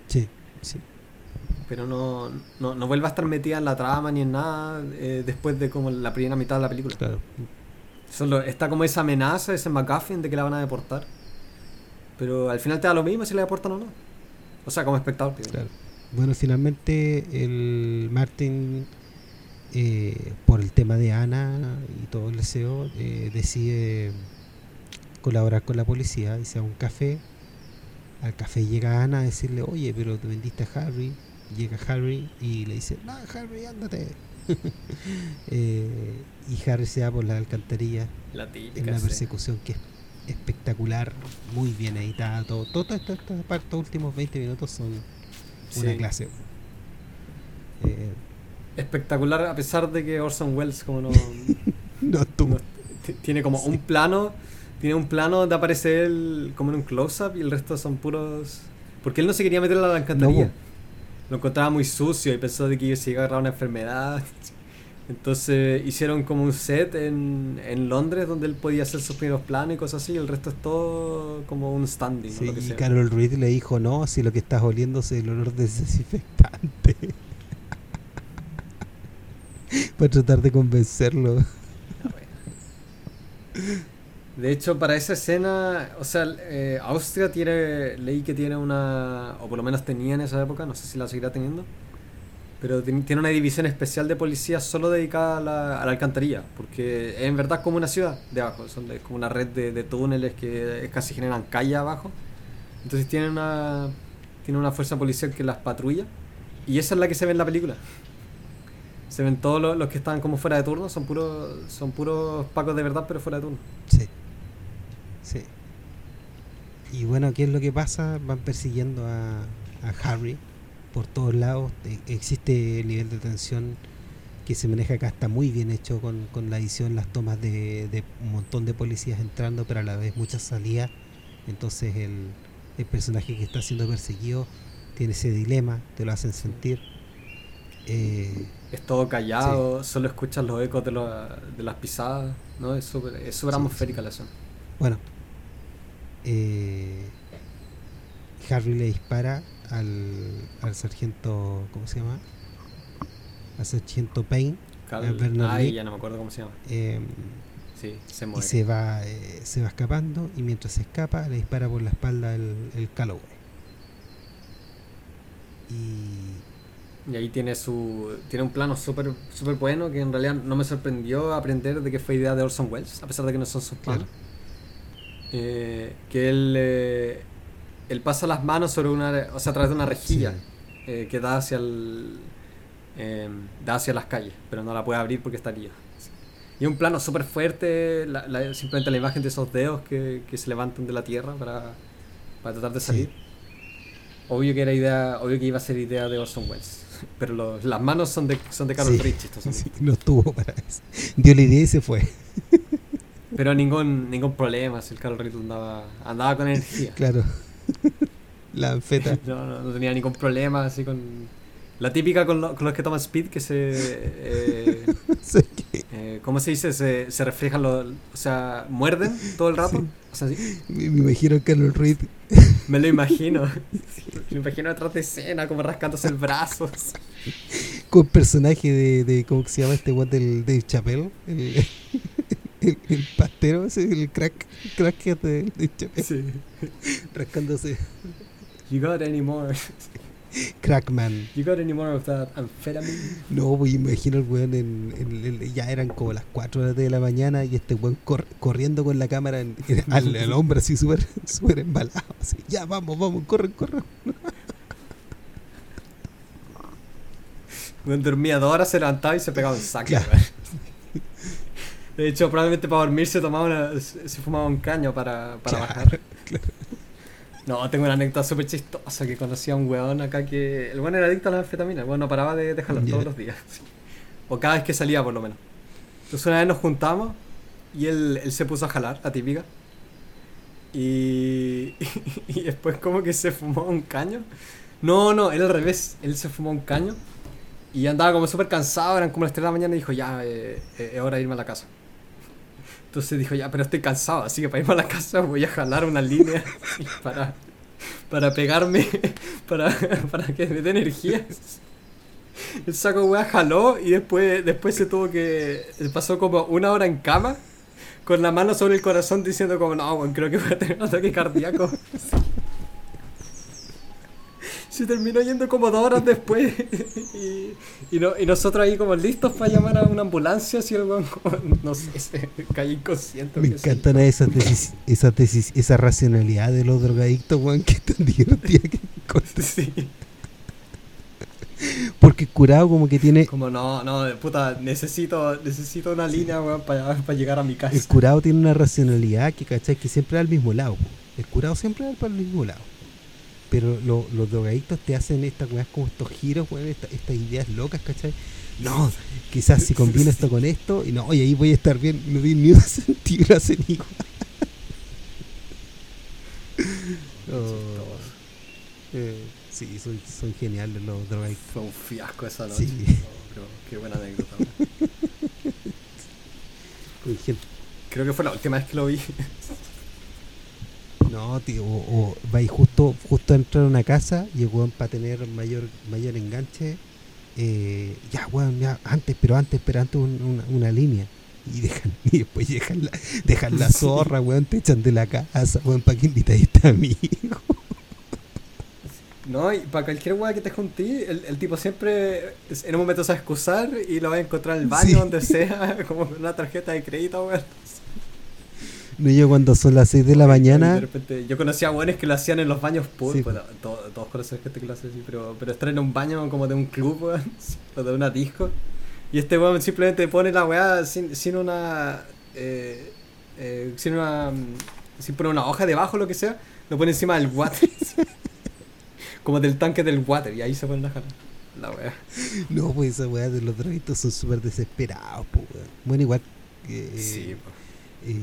Sí, sí. Pero no, no, no vuelve a estar metida en la trama ni en nada eh, después de como la primera mitad de la película. Claro. Solo está como esa amenaza, ese McGuffin de que la van a deportar. Pero al final te da lo mismo si la deportan o no. O sea, como espectador. Claro. Digamos. Bueno, finalmente el Martin, eh, por el tema de Ana y todo el deseo, eh, decide colaborar con la policía y se va a un café. Al café llega Ana a decirle, oye, pero te vendiste a Harry. Llega Harry y le dice, no, Harry, ándate. eh, y Harry se va por la alcantarilla. La típica, en una persecución sí. que es espectacular, muy bien editada. Todo, todo esto, esta parte, los últimos veinte minutos son... una sí. clase eh, espectacular, a pesar de que Orson Welles como no, no, tú. no t- tiene como sí. un plano tiene un plano donde aparece él como en un close-up y el resto son puros, porque él no se quería meter a la alcantarilla, no. Lo encontraba muy sucio y pensó de que iba a agarrar una enfermedad, entonces hicieron como un set en, en Londres donde él podía hacer sus primeros planos y cosas así, y el resto es todo como un standing, sí, lo que y sea. Carol Reed le dijo, no, si lo que estás oliendo es el olor de desinfectante para tratar de convencerlo. Ah, bueno. De hecho, para esa escena, o sea, eh, Austria tiene, leí que tiene una, o por lo menos tenía en esa época, no sé si la seguirá teniendo, pero tiene una división especial de policía solo dedicada a la, a la alcantarilla, porque es en verdad como una ciudad de abajo, son de, como una red de, de túneles que casi generan calle abajo, entonces tiene una tiene una fuerza policial que las patrulla, y esa es la que se ve en la película. Se ven todos los, los que están como fuera de turno, son puros son puros pacos de verdad, pero fuera de turno. Sí, sí. Y bueno, ¿qué es lo que pasa? Van persiguiendo a, a Harry por todos lados, existe el nivel de tensión que se maneja acá, está muy bien hecho con, con la edición, las tomas de, de un montón de policías entrando, pero a la vez muchas salidas, entonces el, el personaje que está siendo perseguido tiene ese dilema, te lo hacen sentir. Eh, es todo callado, sí. Solo escuchas los ecos de, lo, de las pisadas, ¿no? Es súper es sí, atmosférica sí. la zona. Bueno, eh, Harry le dispara Al, al sargento, ¿cómo se llama? Al sargento Payne. Cal- Bernard Ay, Lee. Ya no me acuerdo cómo se llama. Eh, sí, se muere. Y se va, eh, se va escapando, y mientras se escapa le dispara por la espalda el, el Calloway. Y... y ahí tiene su tiene un plano súper súper bueno que en realidad no me sorprendió aprender de que fue idea de Orson Welles, a pesar de que no son sus planos. Claro. Eh, que él... Eh, él pasa las manos sobre una, o sea, a través de una rejilla sí. eh, que da hacia el, eh, da hacia las calles, pero no la puede abrir porque estaría. Sí. Y un plano súper fuerte, la, la, simplemente la imagen de esos dedos que, que se levantan de la tierra para, para tratar de salir. Sí. Obvio que era idea, obvio que iba a ser idea de Orson Welles, pero lo, las manos son de son de Carol Reed. Sí. Sí, no estuvo para eso. Dio la idea y se fue. Pero ningún ningún problema, si el Carol Reed andaba andaba con energía. Claro. La anfeta no, no, no tenía ningún problema así con la típica con, lo, con los que toman speed que se eh, sí. eh, ¿cómo se dice? se, se reflejan los, o sea, muerden todo el rato sí. O sea, ¿sí? me, me imagino a Carol Reed, me lo imagino sí. me imagino detrás de escena como rascándose el brazo con personaje de, de ¿cómo se llama este guante del Dave Chappelle? el, el, el pastero, el crack crack de Dave Chappelle sí. rascándose. You got any more Crackman. You got any more of that amphetamine? No, pues imagino el weón en, en, en, ya eran como las cuatro de la mañana y este weón cor- corriendo con la cámara en, en, al, al hombro así súper súper embalado así, ya vamos, vamos, corren, corren. Weón dormía dos horas, se levantaba y se pegaba un saco. Claro. De hecho, probablemente para dormir se tomaba una, se fumaba un caño para, para claro, bajar. Claro. No, tengo una anécdota súper chistosa que conocí a un weón acá que... El weón era adicto a las anfetaminas, bueno, paraba de dejarlas yeah. todos los días. Sí. O cada vez que salía, por lo menos. Entonces una vez nos juntamos y él, él se puso a jalar, atípica. Y, y, y después como que se fumó un caño. No, no, él al revés, él se fumó un caño. Y andaba como súper cansado, eran como las tres de la mañana y dijo, ya, eh, eh, es hora de irme a la casa. Entonces dijo, ya, pero estoy cansado, así que para irme a la casa voy a jalar una línea para, para pegarme, para, para que me dé energía. El saco weá jaló y después, después se tuvo que... Pasó como una hora en cama, con la mano sobre el corazón diciendo como, no, bueno, creo que voy a tener un ataque cardíaco. Se terminó yendo como dos horas después y, y, no, y nosotros ahí como listos para llamar a una ambulancia, si algo no sé, se cae inconsciente. Me encantan esas tesis, esa tesis, esa racionalidad de los drogadictos, weón, que tan divertida que encontré. Sí. Porque curado como que tiene... Como no, no, puta, necesito necesito una línea, weón, para, para llegar a mi casa. El curado tiene una racionalidad que, ¿cachai? Que siempre va al mismo lado, weón. El curado siempre va para el mismo lado. Pero lo, los drogadictos te hacen estas weas como estos giros, weón, esta, estas ideas locas, ¿cachai? No, quizás si combino esto con esto, y no, oye, ahí voy a estar bien, no tiene ni un sentido, lo hacen igual. Oh, eh, sí, son, son geniales los drogadictos. Fue un fiasco esa noche, sí. Oh, bro, qué buena anécdota. Creo que fue la última vez que lo vi. No, tío, o, o va y justo, justo a entrar a una casa y el weón para tener mayor mayor enganche, eh, ya weón, ya, antes, pero antes, pero antes un, una, una línea. Y dejan, y después dejan la, dejan la zorra, weón, te echan de la casa, weón, para que invitáis a este amigo. No, y para cualquier weón que te junté, el, el tipo siempre en un momento se va a excusar y lo va a encontrar en el baño, sí, donde sea, como una tarjeta de crédito, weón. No, yo cuando son las seis de la mañana... De repente, yo conocía buenos que lo hacían en los baños públicos, sí. Bueno, to- todos conocen gente que lo hace así, pero, pero estar en un baño como de un club, weón, o de una disco, y este weón simplemente pone la weá sin, sin una... Eh, eh, sin una... sin poner una hoja debajo, lo que sea, lo pone encima del water, como del tanque del water, y ahí se pone la jala. La weá. No, pues esa weá de los droguitos son súper desesperados, pues, weón. Bueno, igual... Eh, sí, pues. Eh,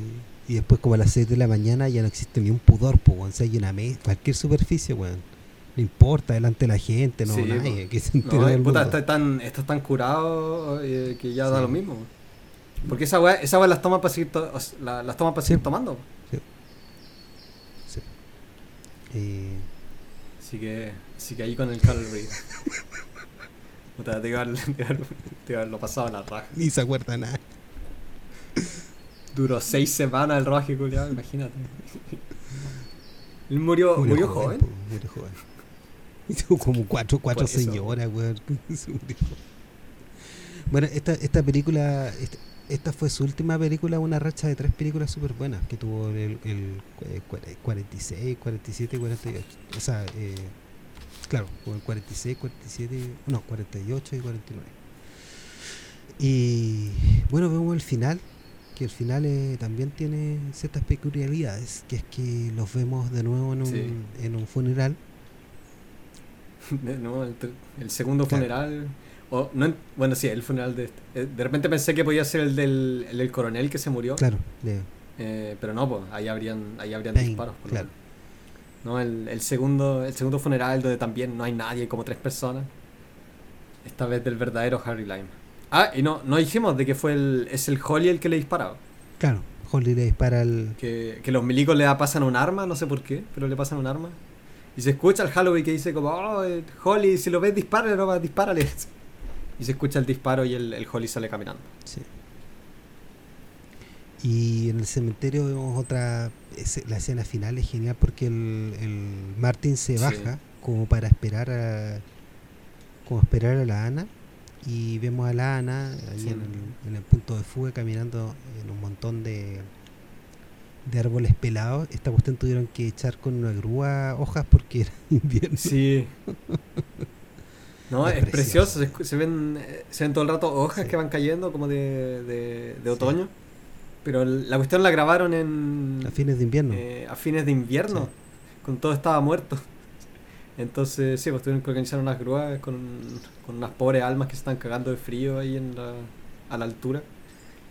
Y después como a las seis de la mañana ya no existe ni un pudor, pues, weón. O sea, hay una mesa, cualquier superficie, weón. No importa, delante de la gente, no, sí, nadie, po. Que se entera no, del puta, mundo. Está tan, está tan curado eh, que ya sí. Da lo mismo. Porque esa weá, esa weá las toman para seguir, to- la, las toman para seguir sí. tomando. Sí. Sí. Eh. Así que, así que ahí con el Carol Reed. Puta, te iba a lo pasado en la raja. Ni se acuerda nada. Duró seis semanas el rodaje, culiado, imagínate. Él murió, murió, murió joven. joven. Po, murió joven. Hizo como cuatro, cuatro señoras, weón. Bueno, esta, esta película, esta, esta fue su última película, una racha de tres películas súper buenas que tuvo el, el, el cuarenta y seis, cuarenta y siete y cuarenta y ocho. O sea, eh, claro, el cuarenta y seis, cuarenta y siete, no, cuarenta y ocho y cuarenta y nueve. Y bueno, vemos el final. Que el final eh, también tiene ciertas peculiaridades, que es que los vemos de nuevo en un, sí. en un funeral. No, el, el segundo claro. funeral. Oh, no, bueno, sí, el funeral de este. De repente pensé que podía ser el del, el del coronel que se murió. Claro, yeah. eh, pero no, pues ahí habrían, ahí habrían Pain, disparos. Por claro. No, el, el segundo, el segundo funeral donde también no hay nadie, hay como tres personas. Esta vez del verdadero Harry Lime. Ah, y no, no dijimos de que fue el... Es el Holly el que le disparaba. Claro, Holly le dispara al... Que, que los milicos le pasan un arma, no sé por qué, pero le pasan un arma. Y se escucha el Halloween que dice como... Oh, Holly, si lo ves, dispárale, no más, dispárale. Y se escucha el disparo y el, el Holly sale caminando. Sí. Y en el cementerio vemos otra... Es, la escena final es genial porque el, el Martin se baja sí. como para esperar a... Como esperar a la Ana. Y vemos a la Ana ahí sí. en, el, en el punto de fuga caminando en un montón de de árboles pelados. Esta cuestión tuvieron que echar con una grúa hojas porque era invierno. Sí. No, es, es precioso. precioso. Se, se ven se ven todo el rato hojas sí. que van cayendo como de, de, de otoño. Sí. Pero la cuestión la grabaron en... A fines de invierno. Eh, a fines de invierno. Sí. Cuando todo estaba muerto. Entonces, sí, pues tuvieron que organizar unas grúas con, con unas pobres almas que se están cagando de frío ahí en la, a la altura.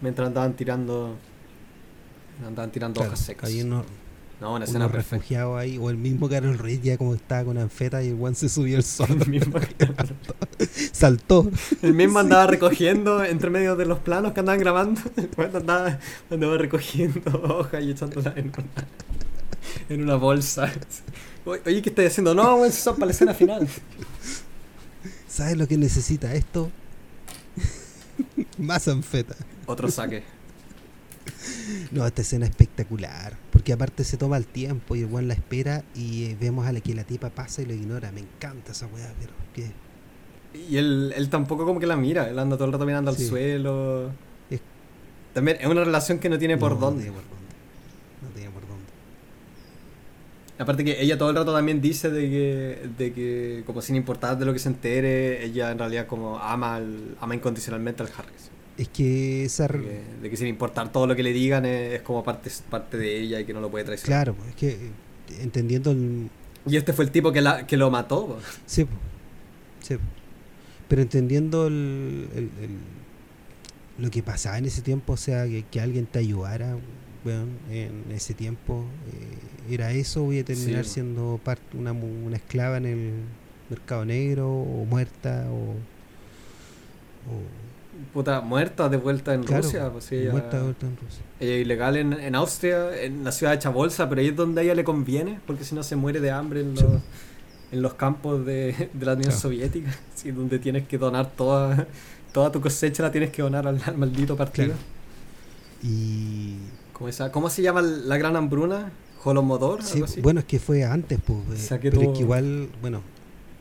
Mientras andaban tirando... Andaban tirando claro, hojas secas. Hay uno, no, una escena perfecta. Ahí, o el mismo Carol Reed ya como estaba con anfeta y el guan se subió al sol. El mismo saltó. El mismo andaba sí. recogiendo entre medio de los planos que andaban grabando. Andaba, andaba recogiendo hojas y echándolas en una, en una bolsa. Oye, ¿qué estás haciendo? No, eso son para la escena final. ¿Sabes lo que necesita esto? Más anfeta. Otro saque. No, esta escena es espectacular. Porque aparte se toma el tiempo y el guan la espera y vemos a la que la tipa pasa y lo ignora. Me encanta esa weá, pero ¿qué? Y él, él tampoco como que la mira, él anda todo el rato mirando sí. al suelo. Es... También es una relación que no tiene por no, dónde. No tiene por dónde. No tiene por dónde. Aparte que ella todo el rato también dice de que, de que como sin importar de lo que se entere, ella en realidad como ama al, ama incondicionalmente al Harris. Es que esa... De, de que sin importar todo lo que le digan es, es como parte, parte de ella y que no lo puede traicionar. Claro, es que entendiendo el... Y este fue el tipo que, la, que lo mató. Po. Sí, po. sí po. Pero entendiendo el, el, el, lo que pasaba en ese tiempo, o sea, que, que alguien te ayudara, bueno, en ese tiempo, eh, era eso, voy a terminar sí, siendo part, una, una esclava en el mercado negro, o muerta, o... o puta, muerta de vuelta en claro, Rusia, pues ella, muerta de vuelta en Rusia. Ella es ilegal en, en Austria, en la ciudad hecha bolsa, pero ahí es donde a ella le conviene, porque si no se muere de hambre en los, sí. en los campos de, de la Unión claro. Soviética, ¿sí? Donde tienes que donar toda, toda tu cosecha, la tienes que donar al, al maldito partido. Claro. Y ¿Cómo, esa, ¿Cómo se llama la gran hambruna? ¿Holomodor? Sí, bueno, es que fue antes, pues, o sea, que pero tuvo... es que igual, bueno.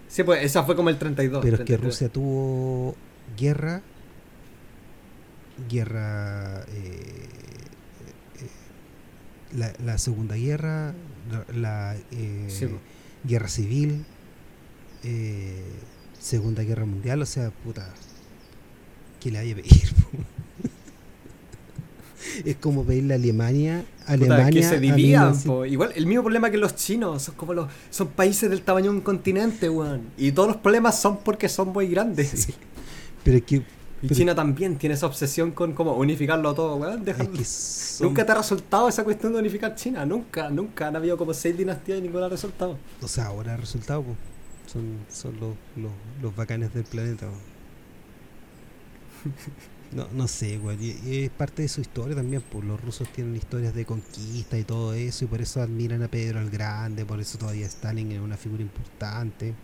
Sí, pues esa fue como el treinta y dos. Pero es que Rusia tuvo guerra. Guerra, eh, eh, la, la Segunda Guerra, la eh, sí. Guerra Civil, eh, Segunda Guerra Mundial, o sea, puta, ¿qué le vaya a pedir? Es como pedirle a Alemania, Alemania puta, que se dividan, Alemania, igual el mismo problema que los chinos, son como los, son países del tamaño de un continente, weón, y todos los problemas son porque son muy grandes. Sí. Pero es que Y Pero China también tiene esa obsesión con cómo unificarlo todo, weón. Son... Nunca te ha resultado esa cuestión de unificar China. Nunca, nunca han habido como seis dinastías y ninguna ha resultado. O sea, ahora ha resultado, pues. Son, son los, los, los bacanes del planeta, pues. No, no sé, weón. Es parte de su historia también, pues. Los rusos tienen historias de conquista y todo eso, y por eso admiran a Pedro el Grande, por eso todavía Stalin es una figura importante.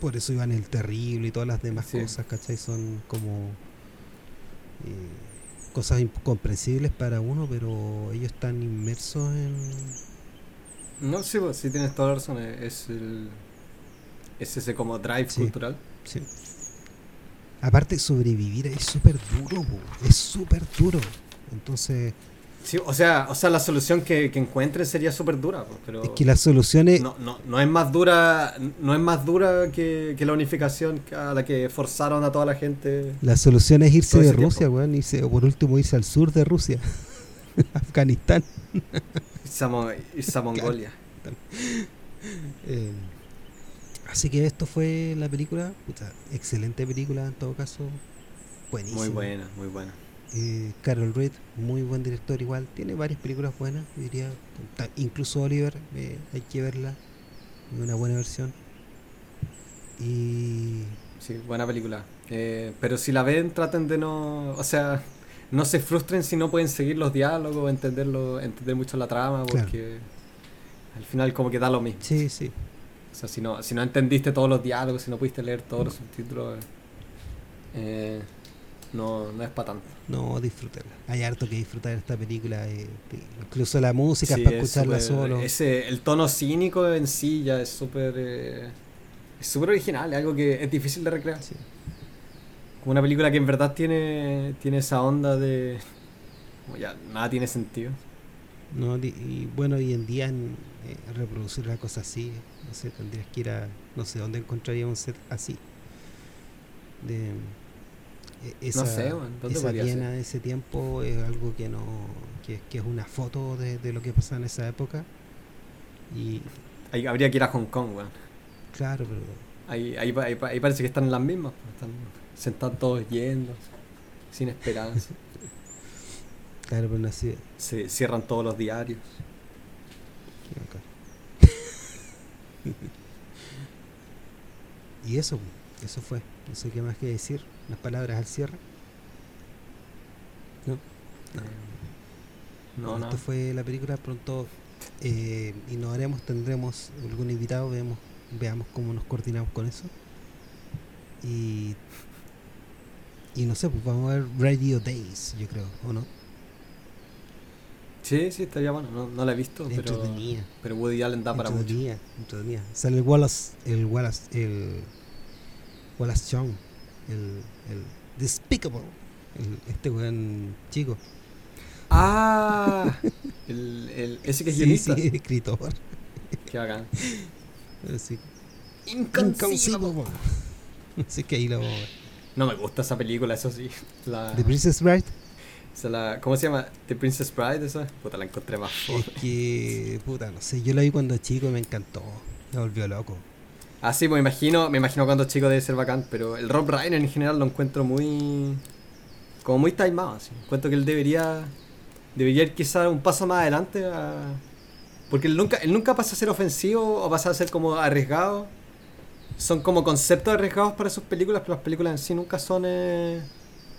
Por eso Iván el Terrible y todas las demás sí. cosas, ¿cachai? Son como eh, cosas incomprensibles para uno, pero ellos están inmersos en... No, sí, pues, sí tienes toda la razón. Es, el, es ese como drive sí. cultural. Sí. Aparte, sobrevivir es súper duro, bo. es súper duro. Entonces... Sí, o sea, o sea, la solución que, que encuentren sería súper dura, pero es que las soluciones no, no, no es más dura, no es más dura que, que la unificación a la que forzaron a toda la gente. La solución es irse de Rusia, weón, irse, o por último irse al sur de Rusia, Afganistán, irse a Mongolia. eh, así que esto fue la película, puta, excelente película en todo caso, buenísima. Muy buena, muy buena. Eh, Carol Reed, muy buen director igual, tiene varias películas buenas, diría, incluso Oliver, eh, hay que verla, una buena versión. Y sí, buena película. Eh, pero si la ven, traten de no, o sea, no se frustren si no pueden seguir los diálogos, entenderlo, entender mucho la trama, porque claro. al final como que da lo mismo. Sí, sí. O sea, si no, si no entendiste todos los diálogos, si no pudiste leer todos no. los subtítulos, eh, no, no es para tanto. No, disfrútenla. Hay harto que disfrutar de esta película, eh, incluso la música, sí, para es escucharla super, solo. Ese, el tono cínico en sí ya es súper eh, es súper original, es algo que es difícil de recrear. Sí. Como una película que en verdad tiene, tiene esa onda de como ya nada tiene sentido. No, y bueno, hoy en día en, eh, reproducir la cosa así, no sé, tendrías que ir a no sé dónde encontraría un set así. De esa, no sé, esa Viena de ese tiempo es algo que no que, que es una foto de, de lo que pasaba en esa época. Y ahí habría que ir a Hong Kong, weón. Claro, pero ahí, ahí, ahí, ahí parece que están las mismas, están sentados todos yendo sin esperanza. Claro, pero no así. Se cierran todos los diarios. Y eso, eso fue. No sé qué más que decir. Unas palabras al cierre. No, no, no, no. Esto fue la película. Pronto eh, innovaremos, tendremos algún invitado, veamos, veamos cómo nos coordinamos con eso. Y y no sé, pues vamos a ver Radio Days, yo creo, ¿o no? Sí, sí, estaría bueno, no, no la he visto, pero, pero Woody Allen da para mucho. Sale el Wallace, el Wallace, el Wallace Shawn, el, el Despicable, el, este buen chico. Ah, el, el, ese que es guionista. Sí, sí, escritor. Qué bacán. Así, Inconceivable. Así que ahí lo vamos a ver. No me gusta esa película, eso sí. La... The Princess Bride. Se la, ¿cómo se llama? The Princess Bride, esa. Puta, la encontré más pobre. Es que, puta, no sé, yo la vi cuando chico y me encantó. Me volvió loco. Ah, sí, pues me imagino, me imagino cuando chico debe ser bacán, pero el Rob Reiner en general lo encuentro muy... como muy timado, así. Encuentro que él debería... debería ir quizá un paso más adelante a... porque él nunca, él nunca pasa a ser ofensivo o pasa a ser como arriesgado. Son como conceptos arriesgados para sus películas, pero las películas en sí nunca son... Eh...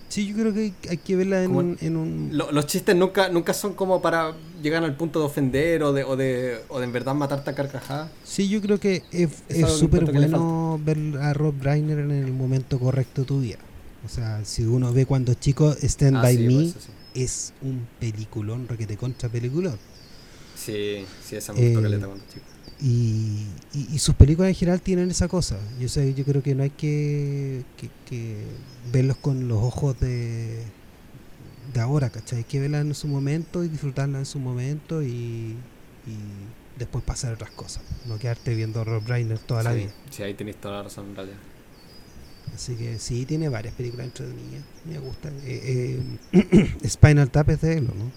Sí, yo creo que hay que verla en, en, en un... Lo, los chistes nunca nunca son como para llegar al punto de ofender o de o de, o de en verdad matarte a carcajadas. Sí, yo creo que es súper bueno ver a Rob Reiner en el momento correcto de tu vida. O sea, si uno ve cuando chico Stand ah, By sí, Me, pues eso, sí. Es un peliculón, requete contra peliculón. Sí, sí, esa me gustó eh, caleta cuando chico. Y, y, y sus películas en general tienen esa cosa. Yo sé, yo creo que no hay que, que, que verlos con los ojos de, de ahora, ¿cachai? Hay que verlas en su momento y disfrutarlas en su momento y, y después pasar otras cosas. No quedarte viendo Rob Reiner toda sí, la vida. Sí, ahí tenés toda la razón en realidad. Así que sí, tiene varias películas entretenidas. Me gustan. Eh, eh, Spinal Tap es de él, ¿no?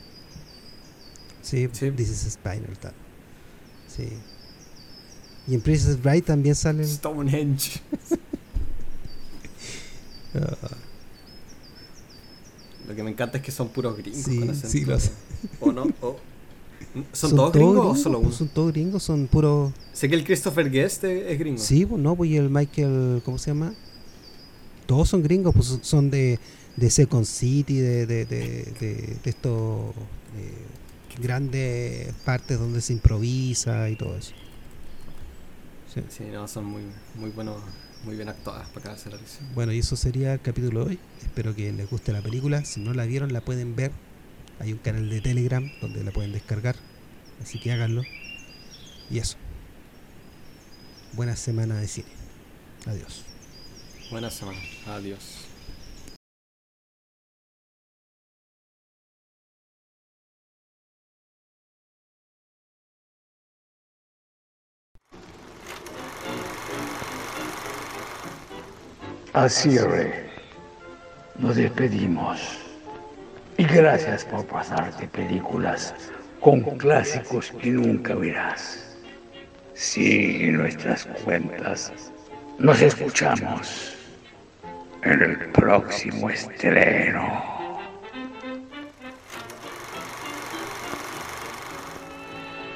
Sí, sí. This is Spinal Tap. Sí. Y en Princess Bride también sale Stonehenge. uh. Lo que me encanta es que son puros gringos. Sí, con acento, sí, los... ¿O no? ¿O... ¿Son, ¿Son todos gringos, gringos o solo uno? Son todos gringos, son puros... Sé que el Christopher Guest es gringo. Sí, pues no, pues y el Michael... ¿Cómo se llama? Todos son gringos, pues son de, de Second City, de, de, de, de, de estos... Eh, grandes partes donde se improvisa y todo eso. Sí. Sí, no, son muy muy buenos, muy bien actuadas para cada realización. Bueno, y eso sería el capítulo de hoy. Espero que les guste la película. Si no la vieron, la pueden ver. Hay un canal de Telegram donde la pueden descargar. Así que háganlo. Y eso. Buena semana de cine. Adiós. Buena semana. Adiós. Así, Rey, nos despedimos. Y gracias por pasarte películas con clásicos que nunca verás. Sigue nuestras cuentas. Nos escuchamos en el próximo estreno.